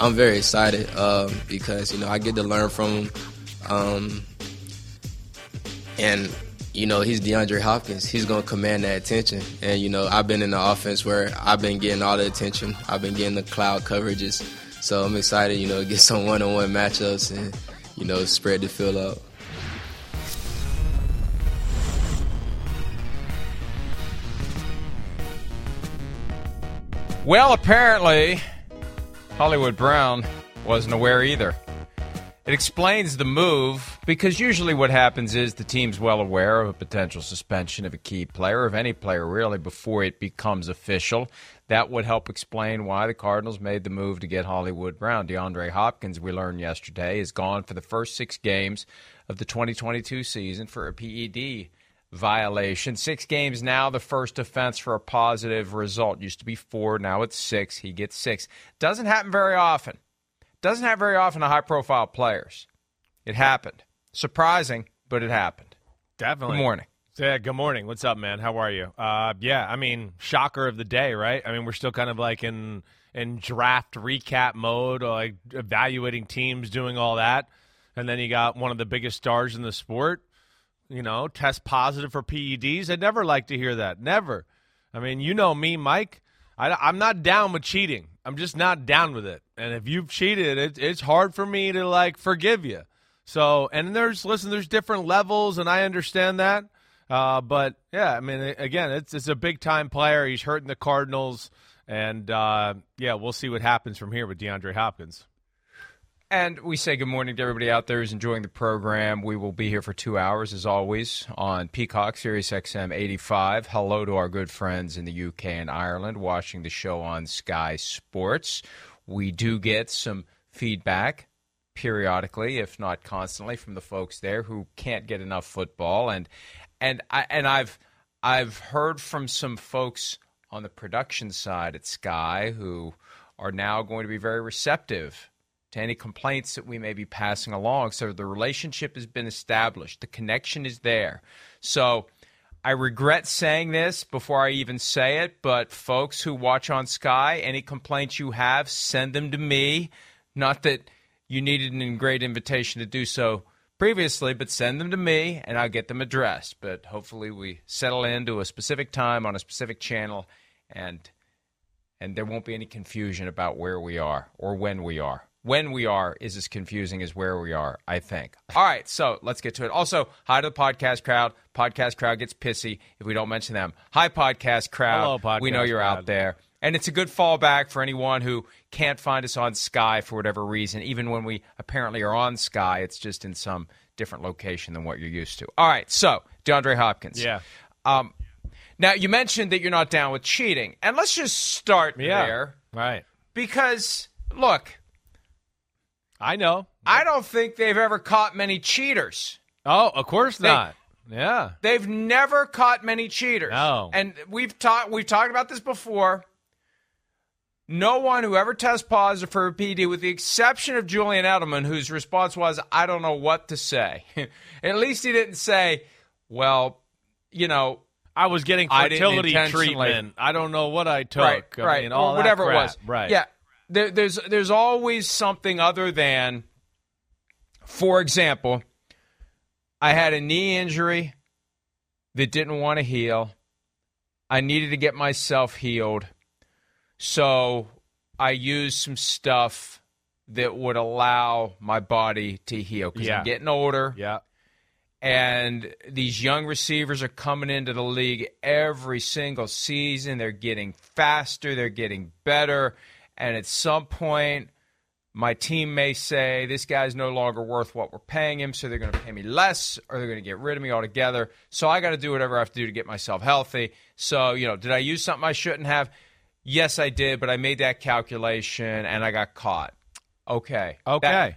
I'm very excited because, I get to learn from him. And he's DeAndre Hopkins. He's going to command that attention. And, I've been in the offense where I've been getting all the attention. I've been getting the cloud coverages. So I'm excited, to get some one-on-one matchups and, spread the field out. Well, apparently, Hollywood Brown wasn't aware either. It explains the move, because usually what happens is the team's well aware of a potential suspension of a key player, of any player really, before it becomes official. That would help explain why the Cardinals made the move to get Hollywood Brown. DeAndre Hopkins, we learned yesterday, is gone for the first 6 games of the 2022 season for a PED violation. 6 games now, the first offense for a positive result. Used to be 4, now it's 6. He gets 6. Doesn't happen very often. Doesn't happen very often to high-profile players. It happened. Surprising, but it happened. Definitely. Good morning. Yeah, good morning. What's up, man? How are you? Shocker of the day, right? I mean, we're still kind of like in draft recap mode, like evaluating teams, doing all that. And then you got one of the biggest stars in the sport, test positive for PEDs. I'd never like to hear that. Never. I mean, you know me, Mike. I'm not down with cheating. I'm just not down with it. And if you've cheated, it's hard for me to, forgive you. So, and there's different levels, and I understand that. It's a big-time player. He's hurting the Cardinals. And, we'll see what happens from here with DeAndre Hopkins. And we say good morning to everybody out there who's enjoying the program. We will be here for 2 hours, as always, on Peacock, Sirius XM 85. Hello to our good friends in the UK and Ireland watching the show on Sky Sports. We do get some feedback periodically, if not constantly, from the folks there who can't get enough football. And I've heard from some folks on the production side at Sky who are now going to be very receptive to any complaints that we may be passing along. So the relationship has been established. The connection is there. So I regret saying this before I even say it, but folks who watch on Sky, any complaints you have, send them to me. Not that you needed an great invitation to do so previously, but send them to me and I'll get them addressed. But hopefully we settle into a specific time on a specific channel and there won't be any confusion about where we are or when we are. When we are is as confusing as where we are, I think. All right, so let's get to it. Also, hi to the podcast crowd. Podcast crowd gets pissy if we don't mention them. Hi, podcast crowd. Hello, podcast we know you're crowd. Out there. And it's a good fallback for anyone who can't find us on Sky for whatever reason. Even when we apparently are on Sky, it's just in some different location than what you're used to. All right, so DeAndre Hopkins. Yeah. Now, you mentioned that you're not down with cheating. And let's just start there. Right. Because, look, I know. I don't think they've ever caught many cheaters. Oh, of course not. Yeah. They've never caught many cheaters. No. And we've talked about this before. No one who ever tests positive for PD, with the exception of Julian Edelman, whose response was, I don't know what to say. At least he didn't say, well, you know, I was getting fertility treatment. I don't know what I took. Right. I mean, all or whatever that crap. It was. Right. Yeah. There's always something other than, for example, I had a knee injury that didn't want to heal. I needed to get myself healed. So I used some stuff that would allow my body to heal because I'm getting older. Yeah. And these young receivers are coming into the league every single season. They're getting faster. They're getting better. And at some point, my team may say, this guy's no longer worth what we're paying him, so they're going to pay me less or they're going to get rid of me altogether. So I got to do whatever I have to do to get myself healthy. So, you know, did I use something I shouldn't have? Yes, I did, but I made that calculation and I got caught. Okay.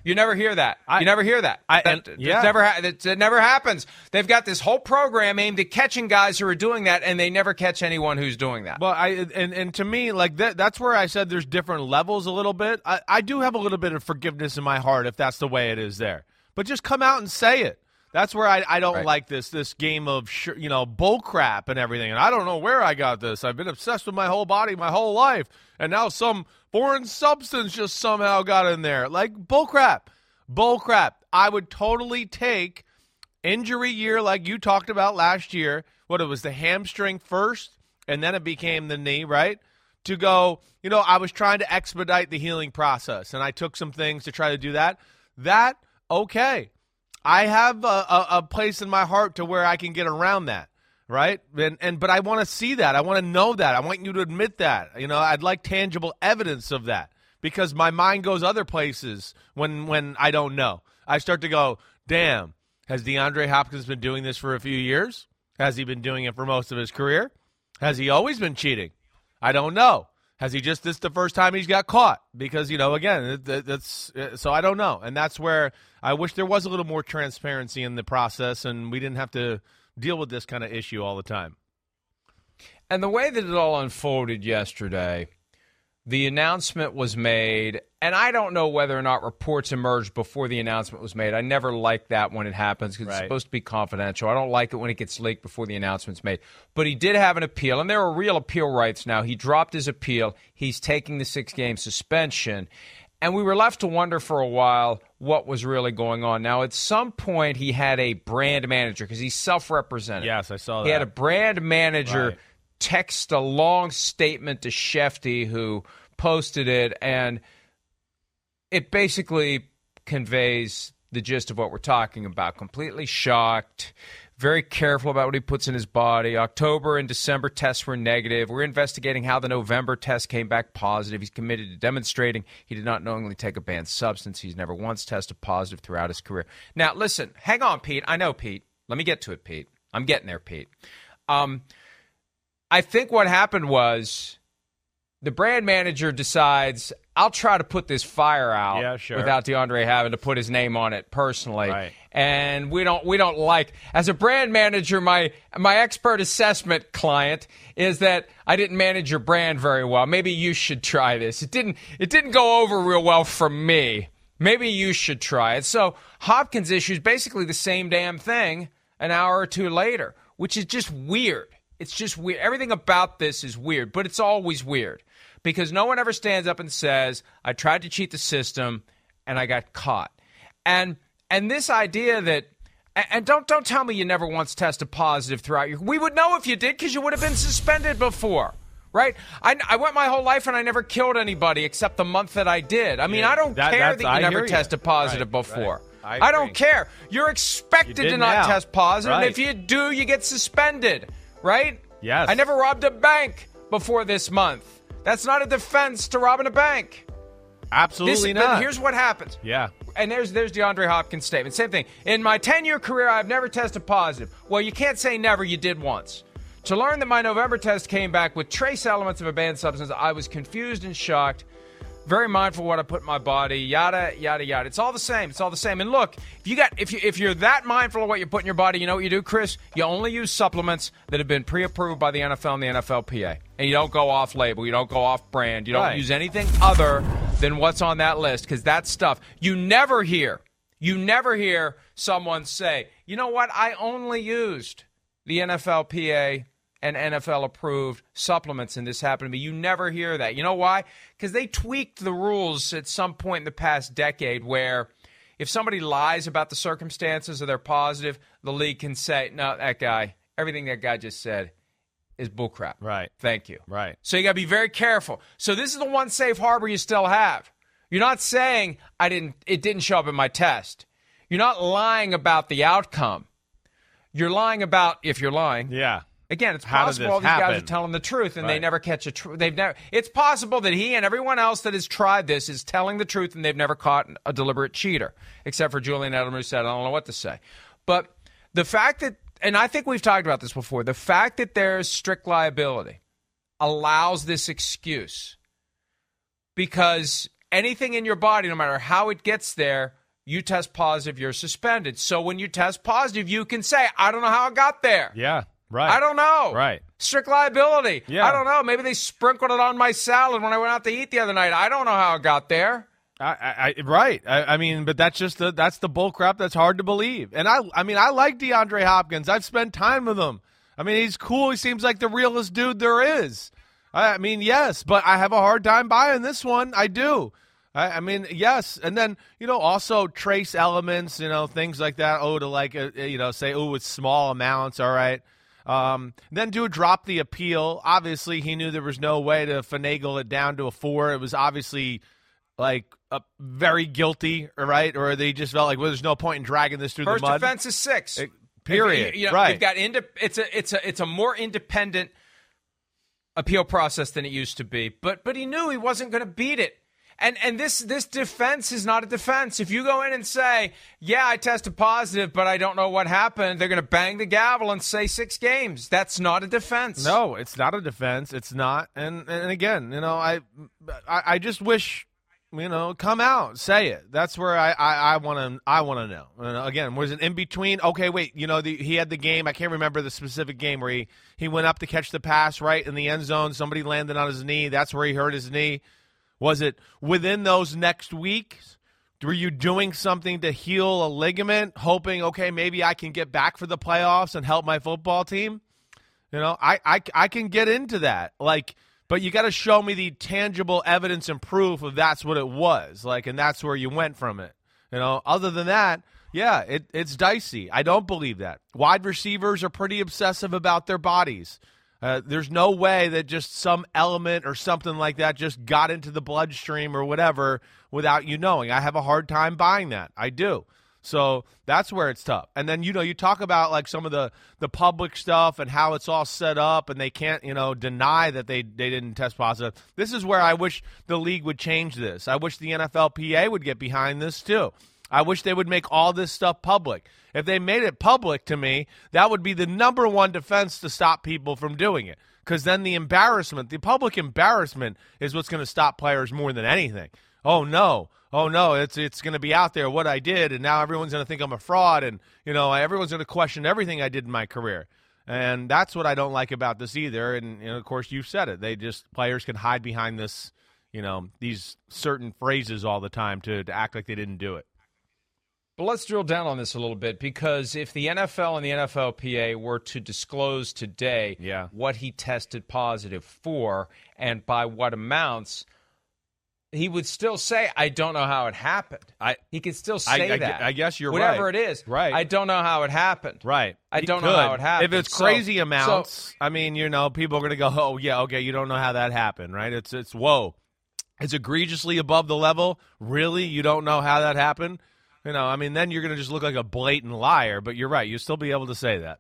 You never hear that. It never happens. They've got this whole program aimed at catching guys who are doing that, and they never catch anyone who's doing that. Well, and to me, like that's where I said there's different levels a little bit. I do have a little bit of forgiveness in my heart if that's the way it is there. But just come out and say it. That's where I don't like this game of bull crap and everything. And I don't know where I got this. I've been obsessed with my whole body my whole life, and now some foreign substance just somehow got in there. Like bull crap. I would totally take injury year, like you talked about last year. What it was, the hamstring first, and then it became the knee, right? To go, I was trying to expedite the healing process, and I took some things to try to do that. That okay. I have a place in my heart to where I can get around that, right? But I want to see that. I want to know that. I want you to admit that. I'd like tangible evidence of that, because my mind goes other places when I don't know. I start to go, damn, has DeAndre Hopkins been doing this for a few years? Has he been doing it for most of his career? Has he always been cheating? I don't know. Has he just, this the first time he's got caught? Because, again, that's so I don't know. And that's where I wish there was a little more transparency in the process and we didn't have to deal with this kind of issue all the time. And the way that it all unfolded yesterday, the announcement was made, and I don't know whether or not reports emerged before the announcement was made. I never like that when it happens because it's supposed to be confidential. I don't like it when it gets leaked before the announcement's made. But he did have an appeal, and there are real appeal rights now. He dropped his appeal. He's taking the 6-game suspension. And we were left to wonder for a while what was really going on. Now, at some point, he had a brand manager because he's self-represented. Yes, I saw that. He had a brand manager text a long statement to Shefty, who posted it, and it basically conveys the gist of what we're talking about. Completely shocked, very careful about what he puts in his body. October and December tests were negative. We're investigating how the November test came back positive. He's committed to demonstrating he did not knowingly take a banned substance. He's never once tested positive throughout his career. Now, listen, hang on, Pete. I know, Pete. Let me get to it, Pete. I'm getting there, Pete. I think what happened was the brand manager decides, I'll try to put this fire out without DeAndre having to put his name on it personally. Right. And we don't like, as a brand manager, my expert assessment client is that I didn't manage your brand very well. Maybe you should try this. It didn't go over real well for me. Maybe you should try it. So Hopkins issues basically the same damn thing an hour or two later, which is just weird. It's just weird. Everything about this is weird, but it's always weird because no one ever stands up and says, I tried to cheat the system and I got caught. And this idea that, and don't tell me you never once tested positive throughout your, we would know if you did because you would have been suspended before, right? I went my whole life and I never killed anybody except the month that I did. I mean, I don't care that you never tested positive before. Right. I don't care. You're expected to not test positive. Right. And if you do, you get suspended. Right? Yes. I never robbed a bank before this month. That's not a defense to robbing a bank. Absolutely not. Here's what happens. Yeah. And there's DeAndre Hopkins' statement. Same thing. In my 10-year career, I've never tested positive. Well, you can't say never. You did once. To learn that my November test came back with trace elements of a banned substance, I was confused and shocked. very mindful of what I put in my body, yada, yada, yada. It's all the same. It's all the same. And look, if you're that mindful of what you put in your body, you know what you do, Chris? You only use supplements that have been pre-approved by the NFL and the NFLPA. And you don't go off-label. You don't go off-brand. You don't use anything other than what's on that list, because that's stuff you never hear. You never hear someone say, you know what, I only used the NFLPA and NFL-approved supplements, and this happened to me. You never hear that. You know why? Because they tweaked the rules at some point in the past decade where if somebody lies about the circumstances or they're positive, the league can say, no, that guy, everything that guy just said is bullcrap. Right. Thank you. Right. So you got to be very careful. So this is the one safe harbor you still have. You're not saying it didn't show up in my test. You're not lying about the outcome. You're lying about if you're lying. Yeah. Again, it's possible all these guys are telling the truth and they never catch a truth. It's possible that he and everyone else that has tried this is telling the truth and they've never caught a deliberate cheater, except for Julian Edelman, who said, I don't know what to say. But the fact that, and I think we've talked about this before, the fact that there's strict liability allows this excuse, because anything in your body, no matter how it gets there, you test positive, you're suspended. So when you test positive, you can say, I don't know how it got there. Yeah. Right. I don't know. Right. Strict liability. Yeah. I don't know. Maybe they sprinkled it on my salad when I went out to eat the other night. I don't know how it got there. I mean, but that's just that's the bull crap that's hard to believe. And I mean, I like DeAndre Hopkins. I've spent time with him. I mean, he's cool. He seems like the realest dude there is. I mean, yes, but I have a hard time buying this one. I do. I mean, yes, and then, you know, also trace elements, you know, things like that. Oh, to like, you know, say, oh, it's small amounts. All right. Then dude dropped the appeal. Obviously, he knew there was no way to finagle it down to a 4. It was obviously like a very guilty, right? Or they just felt like, well, there's no point in dragging this through the mud. First offense is 6. Period. You know, right? You've got it's a more independent appeal process than it used to be. But he knew he wasn't going to beat it. And this defense is not a defense. If you go in and say, yeah, I tested positive, but I don't know what happened, they're going to bang the gavel and say 6 games. That's not a defense. No, it's not a defense. It's not. And again, you know, I just wish, you know, come out, say it. That's where I want to know. And again, was it in between? Okay, wait, you know, he had the game. I can't remember the specific game where he went up to catch the pass right in the end zone. Somebody landed on his knee. That's where he hurt his knee. Was it within those next weeks? Were you doing something to heal a ligament, hoping, okay, maybe I can get back for the playoffs and help my football team? You know, I can get into that. Like, but you got to show me the tangible evidence and proof of that's what it was. Like, and that's where you went from it. You know, other than that, yeah, it's dicey. I don't believe that. Wide receivers are pretty obsessive about their bodies. There's no way that just some element or something like that just got into the bloodstream or whatever without you knowing. I have a hard time buying that. I do. So that's where it's tough. And then, you know, you talk about like some of the public stuff and how it's all set up and they can't, you know, deny that they didn't test positive. This is where I wish the league would change this. I wish the NFLPA would get behind this too. I wish they would make all this stuff public. If they made it public to me, that would be the number one defense to stop people from doing it. Because then the embarrassment, the public embarrassment is what's going to stop players more than anything. Oh, no, it's going to be out there what I did, and now everyone's going to think I'm a fraud, and you know everyone's going to question everything I did in my career. And that's what I don't like about this either. And, you know, of course, you said it. Players can hide behind this, you know, these certain phrases all the time to act like they didn't do it. Well, let's drill down on this a little bit, because if the NFL and the NFLPA were to disclose today what he tested positive for and by what amounts, he would still say, I don't know how it happened. He could still say that. I guess you're right. Whatever it is. Right. I don't know how it happened. Right. I don't know how it happened. If it's crazy amounts, I mean, you know, people are going to go, oh, yeah, okay, you don't know how that happened, right? It's whoa. It's egregiously above the level. Really? You don't know how that happened? You know, I mean, then you're going to just look like a blatant liar, but you're right. You'll still be able to say that.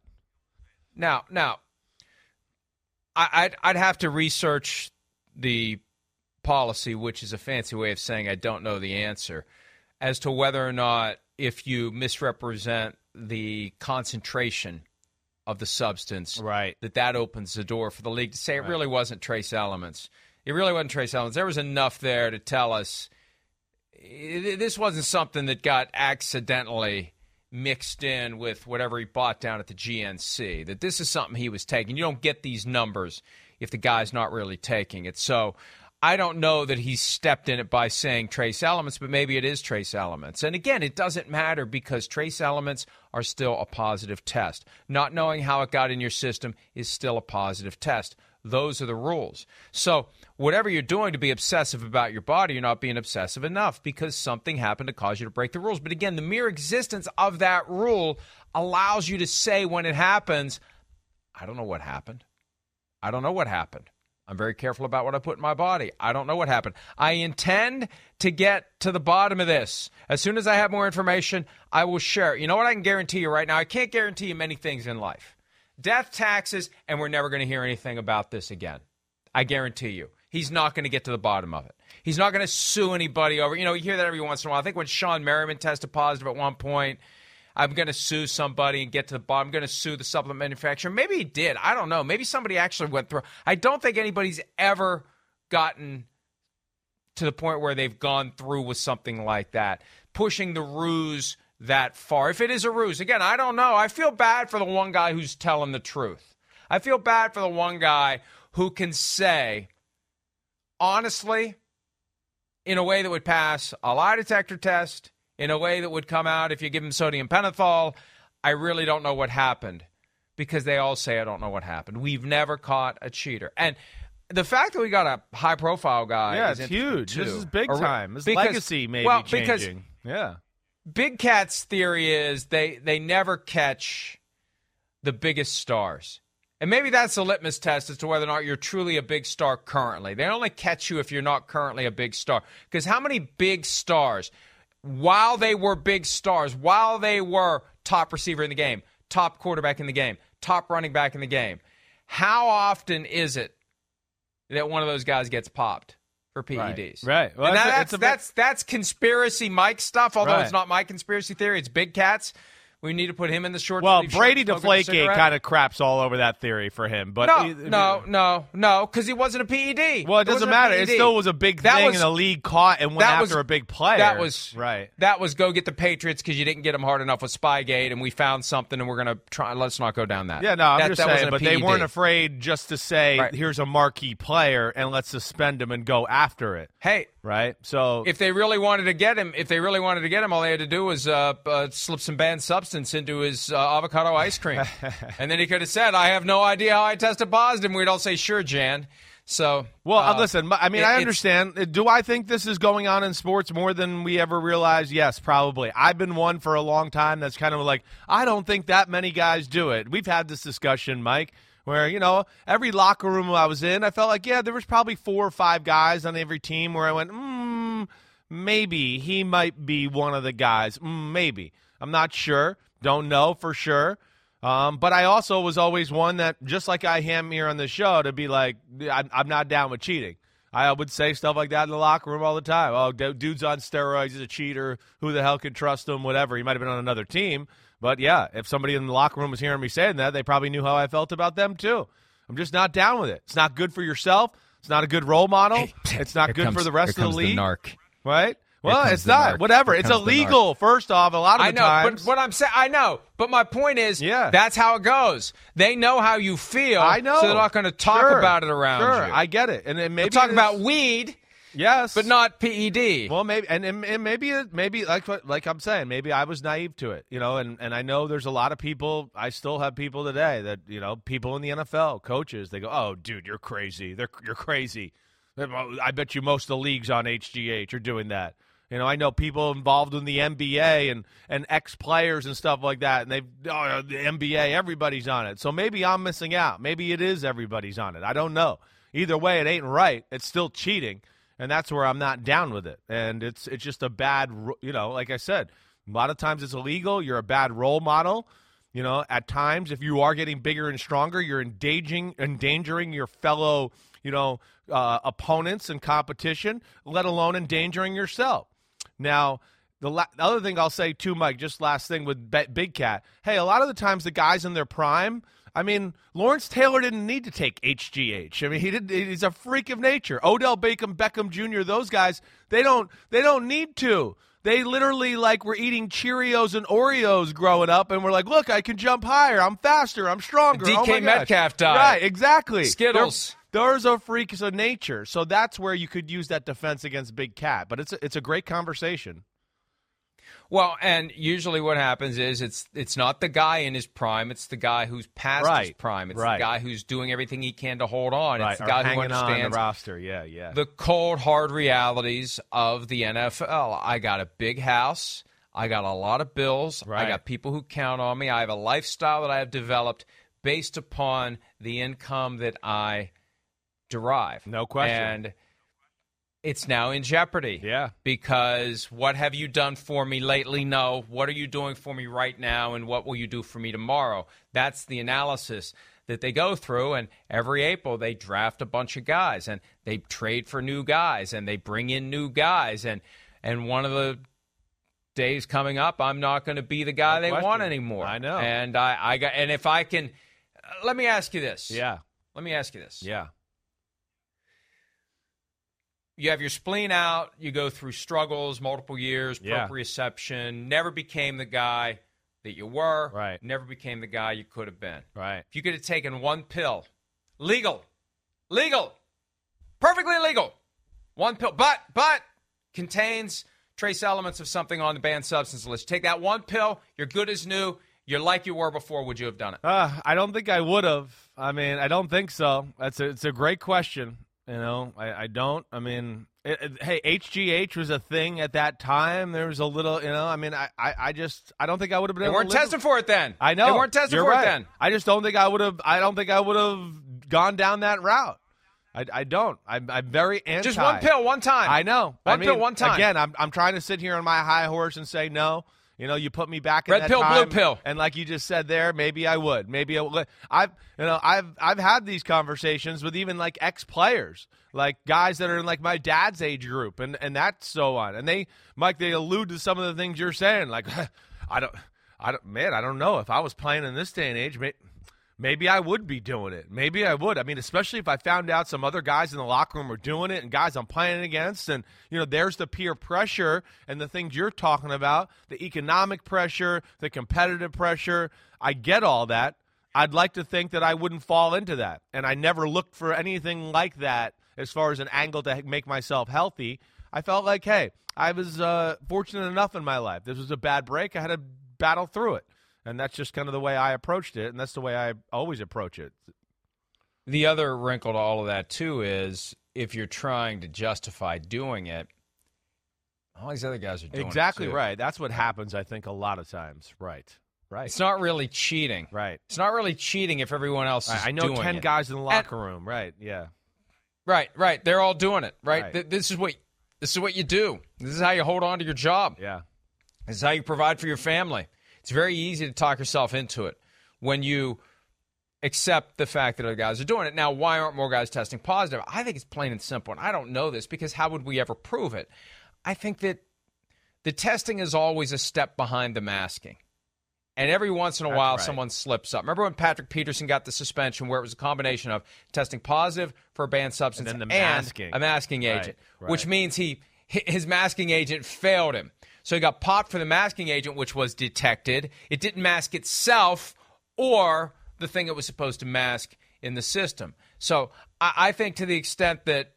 Now, I'd have to research the policy, which is a fancy way of saying I don't know the answer, as to whether or not if you misrepresent the concentration of the substance, right, that opens the door for the league to say it really wasn't trace elements. It really wasn't Trey Helms. There was enough there to tell us this wasn't something that got accidentally mixed in with whatever he bought down at the GNC, that this is something he was taking. You don't get these numbers if the guy's not really taking it. So I don't know that he stepped in it by saying trace elements, but maybe it is trace elements. And again, it doesn't matter because trace elements are still a positive test. Not knowing how it got in your system is still a positive test. Those are the rules. So whatever you're doing to be obsessive about your body, you're not being obsessive enough because something happened to cause you to break the rules. But again, the mere existence of that rule allows you to say when it happens, I don't know what happened. I don't know what happened. I'm very careful about what I put in my body. I don't know what happened. I intend to get to the bottom of this. As soon as I have more information, I will share it. You know what I can guarantee you right now? I can't guarantee you many things in life. Death, taxes, and we're never going to hear anything about this again. I guarantee you. He's not going to get to the bottom of it. He's not going to sue anybody over. You know, you hear that every once in a while. I think when Sean Merriman tested positive at one point, I'm going to sue somebody and get to the bottom. I'm going to sue the supplement manufacturer. Maybe he did. I don't know. Maybe somebody actually went through. I don't think anybody's ever gotten to the point where they've gone through with something like that, pushing the ruse that far. If it is a ruse, again, I don't know. I feel bad for the one guy who's telling the truth. I feel bad for the one guy who can say, honestly, in a way that would pass a lie detector test, in a way that would come out if you give him sodium pentothal, I really don't know what happened, because they all say I don't know what happened. We've never caught a cheater. And the fact that we got a high-profile guy is huge. This is big time. This legacy may be changing. Yeah. Big Cat's theory is they never catch the biggest stars. And maybe that's the litmus test as to whether or not you're truly a big star currently. They only catch you if you're not currently a big star. Because how many big stars – while they were big stars, while they were top receiver in the game, top quarterback in the game, top running back in the game, how often is it that one of those guys gets popped for PEDs? Right. Well, and that's conspiracy Mike stuff, although it's not my conspiracy theory. It's Big Cat's. We need to put him in the short. Well, Brady Deflategate kind of craps all over that theory for him, but no, because he wasn't a PED. Well, it doesn't matter. It still was a big thing, and the league caught and went after a big player. That was go get the Patriots because you didn't get them hard enough with Spygate, and we found something, and we're gonna try. Let's not go down that. Yeah, no, I'm just saying, but they weren't afraid just to say, here's a marquee player, and let's suspend him and go after it. Hey. Right, so if they really wanted to get him, all they had to do was slip some banned substance into his avocado ice cream, and then he could have said, "I have no idea how I tested positive." And we'd all say, "Sure, Jan." So, well, listen. I mean, I understand. Do I think this is going on in sports more than we ever realize? Yes, probably. I've been one for a long time. That's kind of like I don't think that many guys do it. We've had this discussion, Mike. Where, you know, every locker room I was in, I felt like, yeah, there was probably 4 or 5 guys on every team where I went, maybe he might be one of the guys. Maybe. I'm not sure. Don't know for sure. But I also was always one that, just like I am here on the show, to be like, I'm not down with cheating. I would say stuff like that in the locker room all the time. Oh, dude's on steroids. He's a cheater. Who the hell can trust him? Whatever. He might have been on another team. But, yeah, if somebody in the locker room was hearing me saying that, they probably knew how I felt about them too. I'm just not down with it. It's not good for yourself. It's not a good role model. It's not good for the rest of the league. The narc. Right? Well, it's not. Whatever. It's illegal, first off, a lot of the times. I know, but what I'm saying, I know. But my point is, that's how it goes. They know how you feel. I know. So they're not going to talk about it around you. Sure, I get it. And then maybe they'll talk about weed. Yes, but not PED. Well, maybe and maybe like I'm saying, maybe I was naive to it, you know. And I know there's a lot of people. I still have people today that, you know, people in the NFL, coaches, they go, "Oh, dude, you're crazy. You're crazy. I bet you most of the leagues on HGH are doing that." You know, I know people involved in the NBA and ex players and stuff like that, and the NBA, everybody's on it. So maybe I'm missing out. Maybe it is everybody's on it. I don't know. Either way, it ain't right. It's still cheating. And that's where I'm not down with it. And it's just a bad, you know, like I said, a lot of times it's illegal. You're a bad role model. You know, at times, if you are getting bigger and stronger, you're endangering your fellow, you know, opponents in competition, let alone endangering yourself. Now, the other thing I'll say too, Mike, just last thing with Big Cat. Hey, a lot of the times the guys in their prime, I mean, Lawrence Taylor didn't need to take HGH. I mean, he didn't. He's a freak of nature. Odell Beckham Jr., those guys, they don't need to. They literally, like, were eating Cheerios and Oreos growing up, and we're like, look, I can jump higher. I'm faster. I'm stronger. DK Metcalf died. Right, exactly. Skittles. There's a freak of nature. So that's where you could use that defense against Big Cat. But it's a great conversation. Well, and usually what happens is it's not the guy in his prime. It's the guy who's past his prime. It's the guy who's doing everything he can to hold on. It's the guy who understands the roster. Yeah. The cold, hard realities of the NFL. I got a big house. I got a lot of bills. Right. I got people who count on me. I have a lifestyle that I have developed based upon the income that I derive. No question. And it's now in jeopardy. Yeah. Because what have you done for me lately? No. What are you doing for me right now? And what will you do for me tomorrow? That's the analysis that they go through. And every April they draft a bunch of guys and they trade for new guys and they bring in new guys. And one of the days coming up, I'm not going to be the guy they want anymore. I know. And let me ask you this. Yeah. Yeah. You have your spleen out, you go through struggles, multiple years, proprioception, never became the guy that you were, never became the guy you could have been. Right. If you could have taken one pill, legal, perfectly legal, one pill, but contains trace elements of something on the banned substance list. Take that one pill, you're good as new, you're like you were before, would you have done it? I don't think I would have. I mean, I don't think so. It's a great question. You know, I don't. I mean, hey, HGH was a thing at that time. There was a little, you know, I mean, I don't think I would have been able to. They weren't testing for it then. I know. They weren't testing for it then. I just don't think I would have. I don't think I would have gone down that route. I don't. I'm very anti. Just one pill, one time. I know. One pill, one time. Again, I'm trying to sit here on my high horse and say no. You know, you put me back in that time. Red pill, blue pill. And like you just said there, maybe I would. Maybe I would. I've had these conversations with even like ex-players, like guys that are in like my dad's age group and that's so on. And they allude to some of the things you're saying. Like, I don't know. If I was playing in this day and age, maybe I would be doing it. Maybe I would. I mean, especially if I found out some other guys in the locker room were doing it and guys I'm playing against. And, you know, there's the peer pressure and the things you're talking about, the economic pressure, the competitive pressure. I get all that. I'd like to think that I wouldn't fall into that. And I never looked for anything like that as far as an angle to make myself healthy. I felt like, hey, I was fortunate enough in my life. This was a bad break. I had to battle through it. And that's just kind of the way I approached it, and that's the way I always approach it. The other wrinkle to all of that, too, is if you're trying to justify doing it, all these other guys are doing it. Exactly right. That's what happens, I think, a lot of times. Right. It's not really cheating. Right. It's not really cheating if everyone else is doing it. I know 10 guys in the locker room. Right, yeah. Right. They're all doing it, right? This is what you do. This is how you hold on to your job. Yeah. This is how you provide for your family. It's very easy to talk yourself into it when you accept the fact that other guys are doing it. Now, why aren't more guys testing positive? I think it's plain and simple, and I don't know this because how would we ever prove it? I think that the testing is always a step behind the masking, and every once in a while someone slips up. Remember when Patrick Peterson got the suspension where it was a combination of testing positive for a banned substance and a masking agent, which means his masking agent failed him. So he got popped for the masking agent, which was detected. It didn't mask itself or the thing it was supposed to mask in the system. So I think to the extent that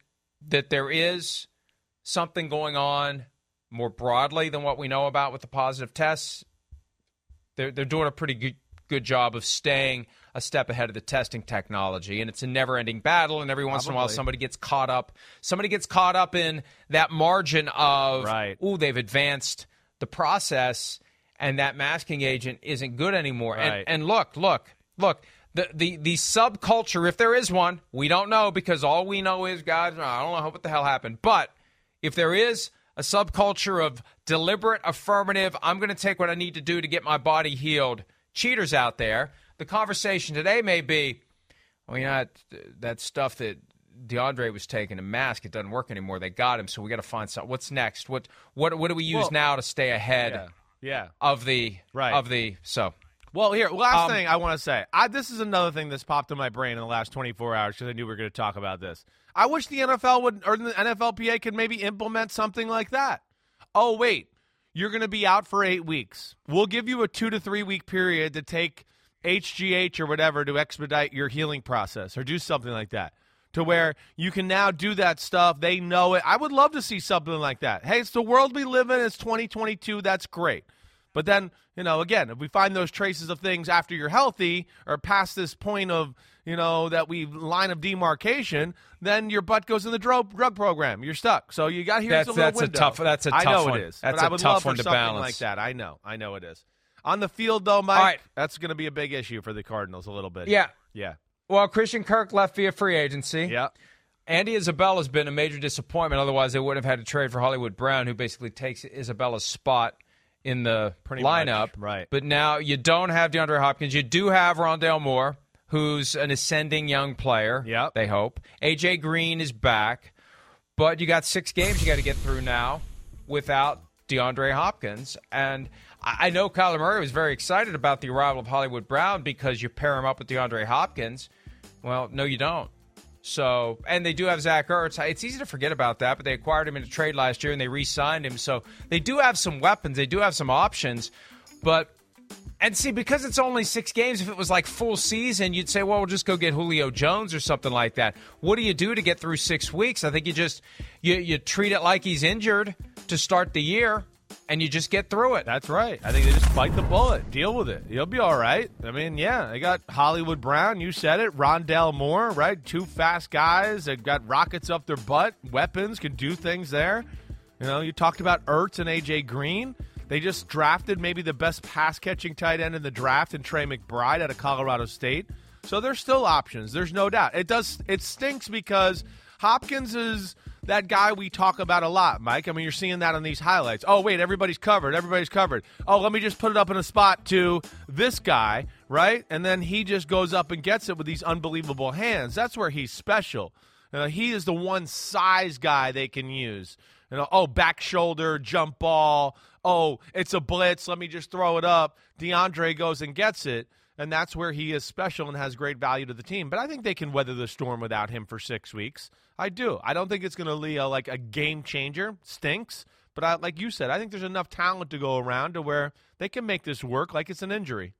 there is something going on more broadly than what we know about with the positive tests, they're doing a pretty good job of staying a step ahead of the testing technology, and it's a never-ending battle, and every once in a while somebody gets caught up. Somebody gets caught up in that margin of, they've advanced the process, and that masking agent isn't good anymore. Right. And look, the subculture, if there is one, we don't know because all we know is, guys, I don't know what the hell happened. But if there is a subculture of deliberate, affirmative, I'm going to take what I need to do to get my body healed, cheaters out there, the conversation today may be, well, you know, that stuff that DeAndre was taking to mask, it doesn't work anymore. They got him, so we got to find something. What's next? What do we use now to stay ahead of the so Well, here, last thing I want to say. This is another thing that's popped in my brain in the last 24 hours because I knew we were going to talk about this. I wish the NFL would, or the NFLPA could maybe implement something like that. Oh, wait, you're going to be out for 8 weeks. We'll give you a 2 to 3 week period to take HGH or whatever to expedite your healing process or do something like that to where you can now do that stuff. They know it. I would love to see something like that. Hey, it's the world we live in. It's 2022. That's great. But then, again, if we find those traces of things after you're healthy or past this point of, that we line of demarcation, then your butt goes in the drug program. You're stuck. So you got here. That's a tough one. I know it is. That's a tough one to balance. Like that. I know it is. On the field, though, Mike, right. That's going to be a big issue for the Cardinals a little bit. Yeah. Well, Christian Kirk left via free agency. Yeah. Andy Isabella has been a major disappointment. Otherwise, they would have had to trade for Hollywood Brown, who basically takes Isabella's spot in the lineup. Right. But now you don't have DeAndre Hopkins. You do have Rondale Moore, who's an ascending young player, yep. They hope. A.J. Green is back. But you got 6 games you got to get through now without DeAndre Hopkins. And I know Kyler Murray was very excited about the arrival of Hollywood Brown because you pair him up with DeAndre Hopkins. Well, no, you don't. So, and they do have Zach Ertz. It's easy to forget about that, but they acquired him in a trade last year and they re-signed him. So they do have some weapons. They do have some options. But, and see, because it's only 6 games, if it was like full season, you'd say, well, we'll just go get Julio Jones or something like that. What do you do to get through 6 weeks? I think you just, you treat it like he's injured to start the year. And you just get through it. That's right. I think they just bite the bullet. Deal with it. You'll be all right. I mean, yeah, they got Hollywood Brown. You said it. Rondale Moore, right? 2 fast guys. They've got rockets up their butt. Weapons can do things there. You talked about Ertz and A.J. Green. They just drafted maybe the best pass-catching tight end in the draft in Trey McBride out of Colorado State. So there's still options. There's no doubt. It stinks because Hopkins is that guy we talk about a lot, Mike. I mean, you're seeing that on these highlights. Oh, wait, everybody's covered. Oh, let me just put it up in a spot to this guy, right? And then he just goes up and gets it with these unbelievable hands. That's where he's special. He is the one size guy they can use. Back shoulder, jump ball. Oh, it's a blitz. Let me just throw it up. DeAndre goes and gets it. And that's where he is special and has great value to the team. But I think they can weather the storm without him for 6 weeks. I do. I don't think it's going to be like a game changer. Stinks. But like you said, I think there's enough talent to go around to where they can make this work like it's an injury.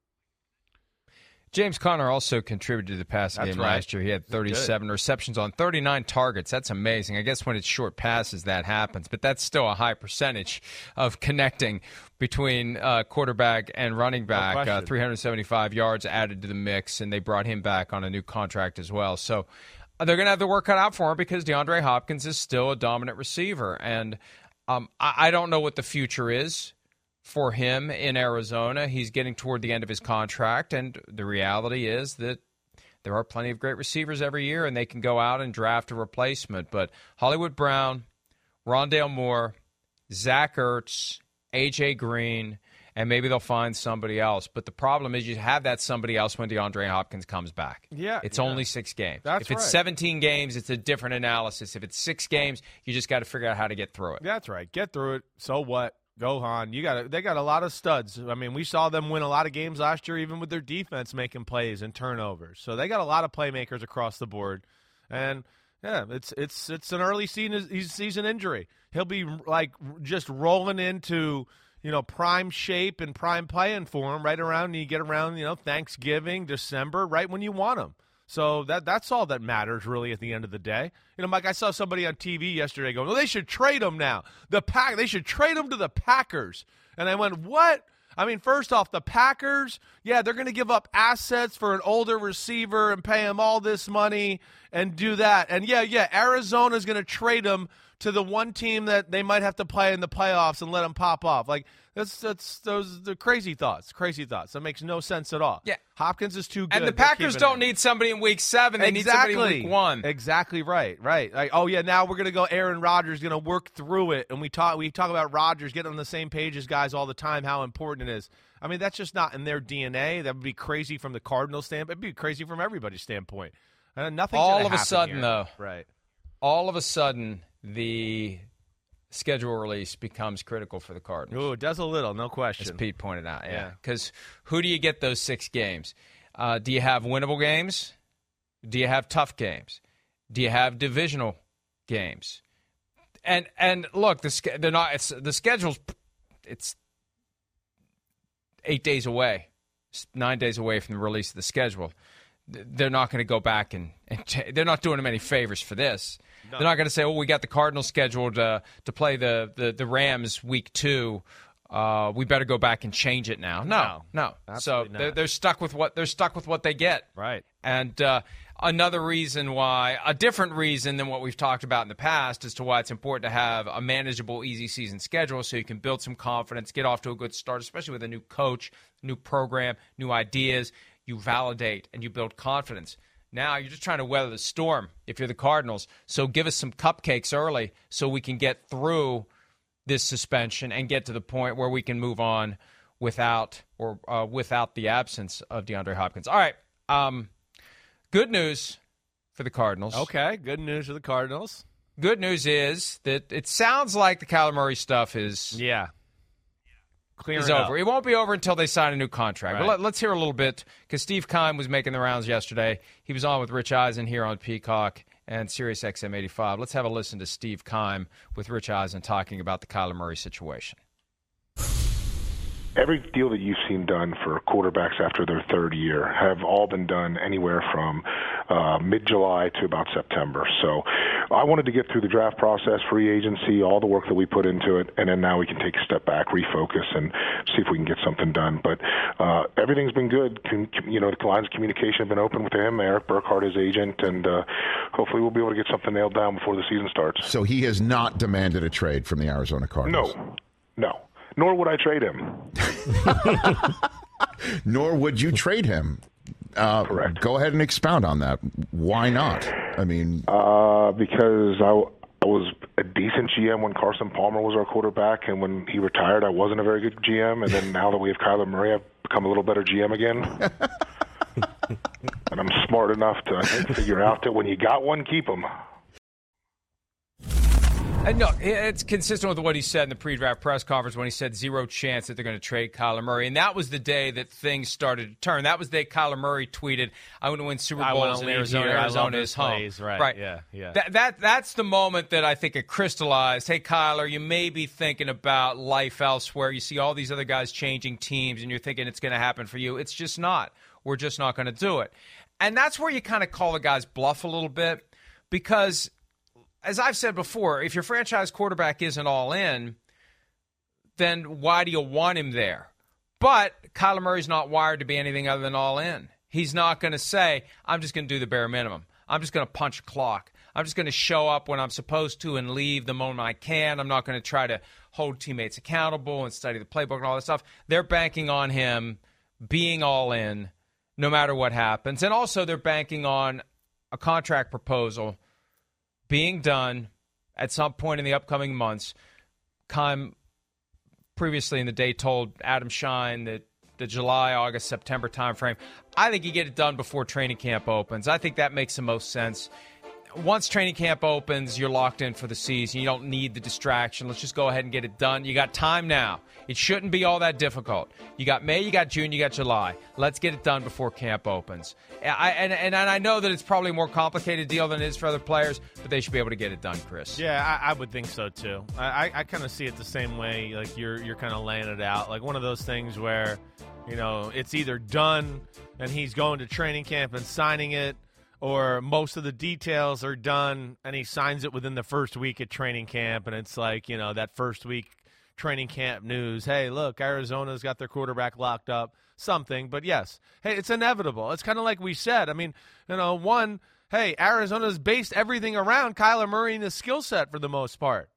James Conner also contributed to the passing game last year. He had 37 receptions on 39 targets. That's amazing. I guess when it's short passes, that happens. But that's still a high percentage of connecting between quarterback and running back. 375 yards added to the mix, and they brought him back on a new contract as well. So they're going to have the work cut out for him because DeAndre Hopkins is still a dominant receiver. And I don't know what the future is for him in Arizona. He's getting toward the end of his contract, and the reality is that there are plenty of great receivers every year, and they can go out and draft a replacement. But Hollywood Brown, Rondale Moore, Zach Ertz, A.J. Green, and maybe they'll find somebody else. But the problem is you have that somebody else when DeAndre Hopkins comes back. Yeah, it's only 6 games. That's right. If it's 17 games, it's a different analysis. If it's 6 games, you just got to figure out how to get through it. That's right. Get through it. So what? Gohan, they got a lot of studs. I mean, we saw them win a lot of games last year, even with their defense making plays and turnovers. So they got a lot of playmakers across the board. And, yeah, it's an early season injury. He'll be, just rolling into, prime shape and prime playing form right around, and you get around, Thanksgiving, December, right when you want him. So that's all that matters, really, at the end of the day. Mike, I saw somebody on TV yesterday going, well, they should trade him now. They should trade him to the Packers. And I went, what? I mean, first off, the Packers, yeah, they're going to give up assets for an older receiver and pay him all this money and do that. And, yeah, Arizona's going to trade him to the one team that they might have to play in the playoffs and let him pop off. Like, those are the crazy thoughts. That makes no sense at all. Yeah. Hopkins is too good. And the Packers don't need somebody in week 7. They need somebody in week 1. Exactly right, Like, oh, yeah, now we're going to go Aaron Rodgers, going to work through it. And we talk about Rodgers getting on the same page as guys all the time, how important it is. I mean, that's just not in their DNA. That would be crazy from the Cardinals' standpoint. It would be crazy from everybody's standpoint. Nothing's going to happen here. All of a sudden, the schedule release becomes critical for the Cardinals. Ooh, it does a little, no question. As Pete pointed out, yeah. Because who do you get those 6 games? Do you have winnable games? Do you have tough games? Do you have divisional games? And look, the schedule's it's 8 days away, 9 days away from the release of the schedule. They're not going to go back and they're not doing them any favors for this. No. They're not going to say, "Oh, we got the Cardinals scheduled to play the Rams week 2. We better go back and change it now." No. So they're stuck with what they get. Right. And another reason why, a different reason than what we've talked about in the past as to why it's important to have a manageable, easy season schedule so you can build some confidence, get off to a good start, especially with a new coach, new program, new ideas. You validate and you build confidence. Now you're just trying to weather the storm if you're the Cardinals. So give us some cupcakes early so we can get through this suspension and get to the point where we can move on without the absence of DeAndre Hopkins. All right. Good news for the Cardinals. Okay, good news for the Cardinals. Good news is that it sounds like the Kyler Murray stuff is over. It won't be over until they sign a new contract. Right. But let's hear a little bit, because Steve Keim was making the rounds yesterday. He was on with Rich Eisen here on Peacock and Sirius XM 85. Let's have a listen to Steve Keim with Rich Eisen talking about the Kyler Murray situation. Every deal that you've seen done for quarterbacks after their third year have all been done anywhere from mid-July to about September. So I wanted to get through the draft process, free agency, all the work that we put into it, and then now we can take a step back, refocus, and see if we can get something done. But everything's been good. The lines of communication have been open with him, Eric Burkhardt, his agent, and hopefully we'll be able to get something nailed down before the season starts. So he has not demanded a trade from the Arizona Cardinals? No. Nor would I trade him. Nor would you trade him. Correct. Go ahead and expound on that. Why not? I mean, because I was a decent GM when Carson Palmer was our quarterback, and when he retired, I wasn't a very good GM. And then now that we have Kyler Murray, I've become a little better GM again. And I'm smart enough to figure out that when you got one, keep him. And no, it's consistent with what he said in the pre-draft press conference when he said zero chance that they're going to trade Kyler Murray. And that was the day that things started to turn. That was the day Kyler Murray tweeted, "I want to win Super Bowls in Arizona. Arizona is home." Right. Yeah. That's the moment that I think it crystallized. Hey, Kyler, you may be thinking about life elsewhere. You see all these other guys changing teams, and you're thinking it's going to happen for you. It's just not. We're just not going to do it. And that's where you kind of call the guy's bluff a little bit, because – as I've said before, if your franchise quarterback isn't all in, then why do you want him there? But Kyler Murray's not wired to be anything other than all in. He's not going to say, "I'm just going to do the bare minimum. I'm just going to punch a clock. I'm just going to show up when I'm supposed to and leave the moment I can. I'm not going to try to hold teammates accountable and study the playbook and all that stuff." They're banking on him being all in no matter what happens. And also they're banking on a contract proposal being done at some point in the upcoming months. Keim previously in the day told Adam Shine that the July, August, September timeframe, I think you get it done before training camp opens. I think that makes the most sense. Once training camp opens, you're locked in for the season. You don't need the distraction. Let's just go ahead and get it done. You got time now. It shouldn't be all that difficult. You got May, you got June, you got July. Let's get it done before camp opens. And I know that it's probably a more complicated deal than it is for other players, but they should be able to get it done, Chris. Yeah, I would think so, too. I kind of see it the same way. Like, you're kind of laying it out. Like, one of those things where, you know, it's either done and he's going to training camp and signing it, or most of the details are done and he signs it within the first week at training camp, and it's like, you know, that first week training camp news, hey, look, Arizona's got their quarterback locked up, something. But, yes, hey, it's inevitable. It's kind of like we said. I mean, you know, Arizona's based everything around Kyler Murray and his skill set for the most part.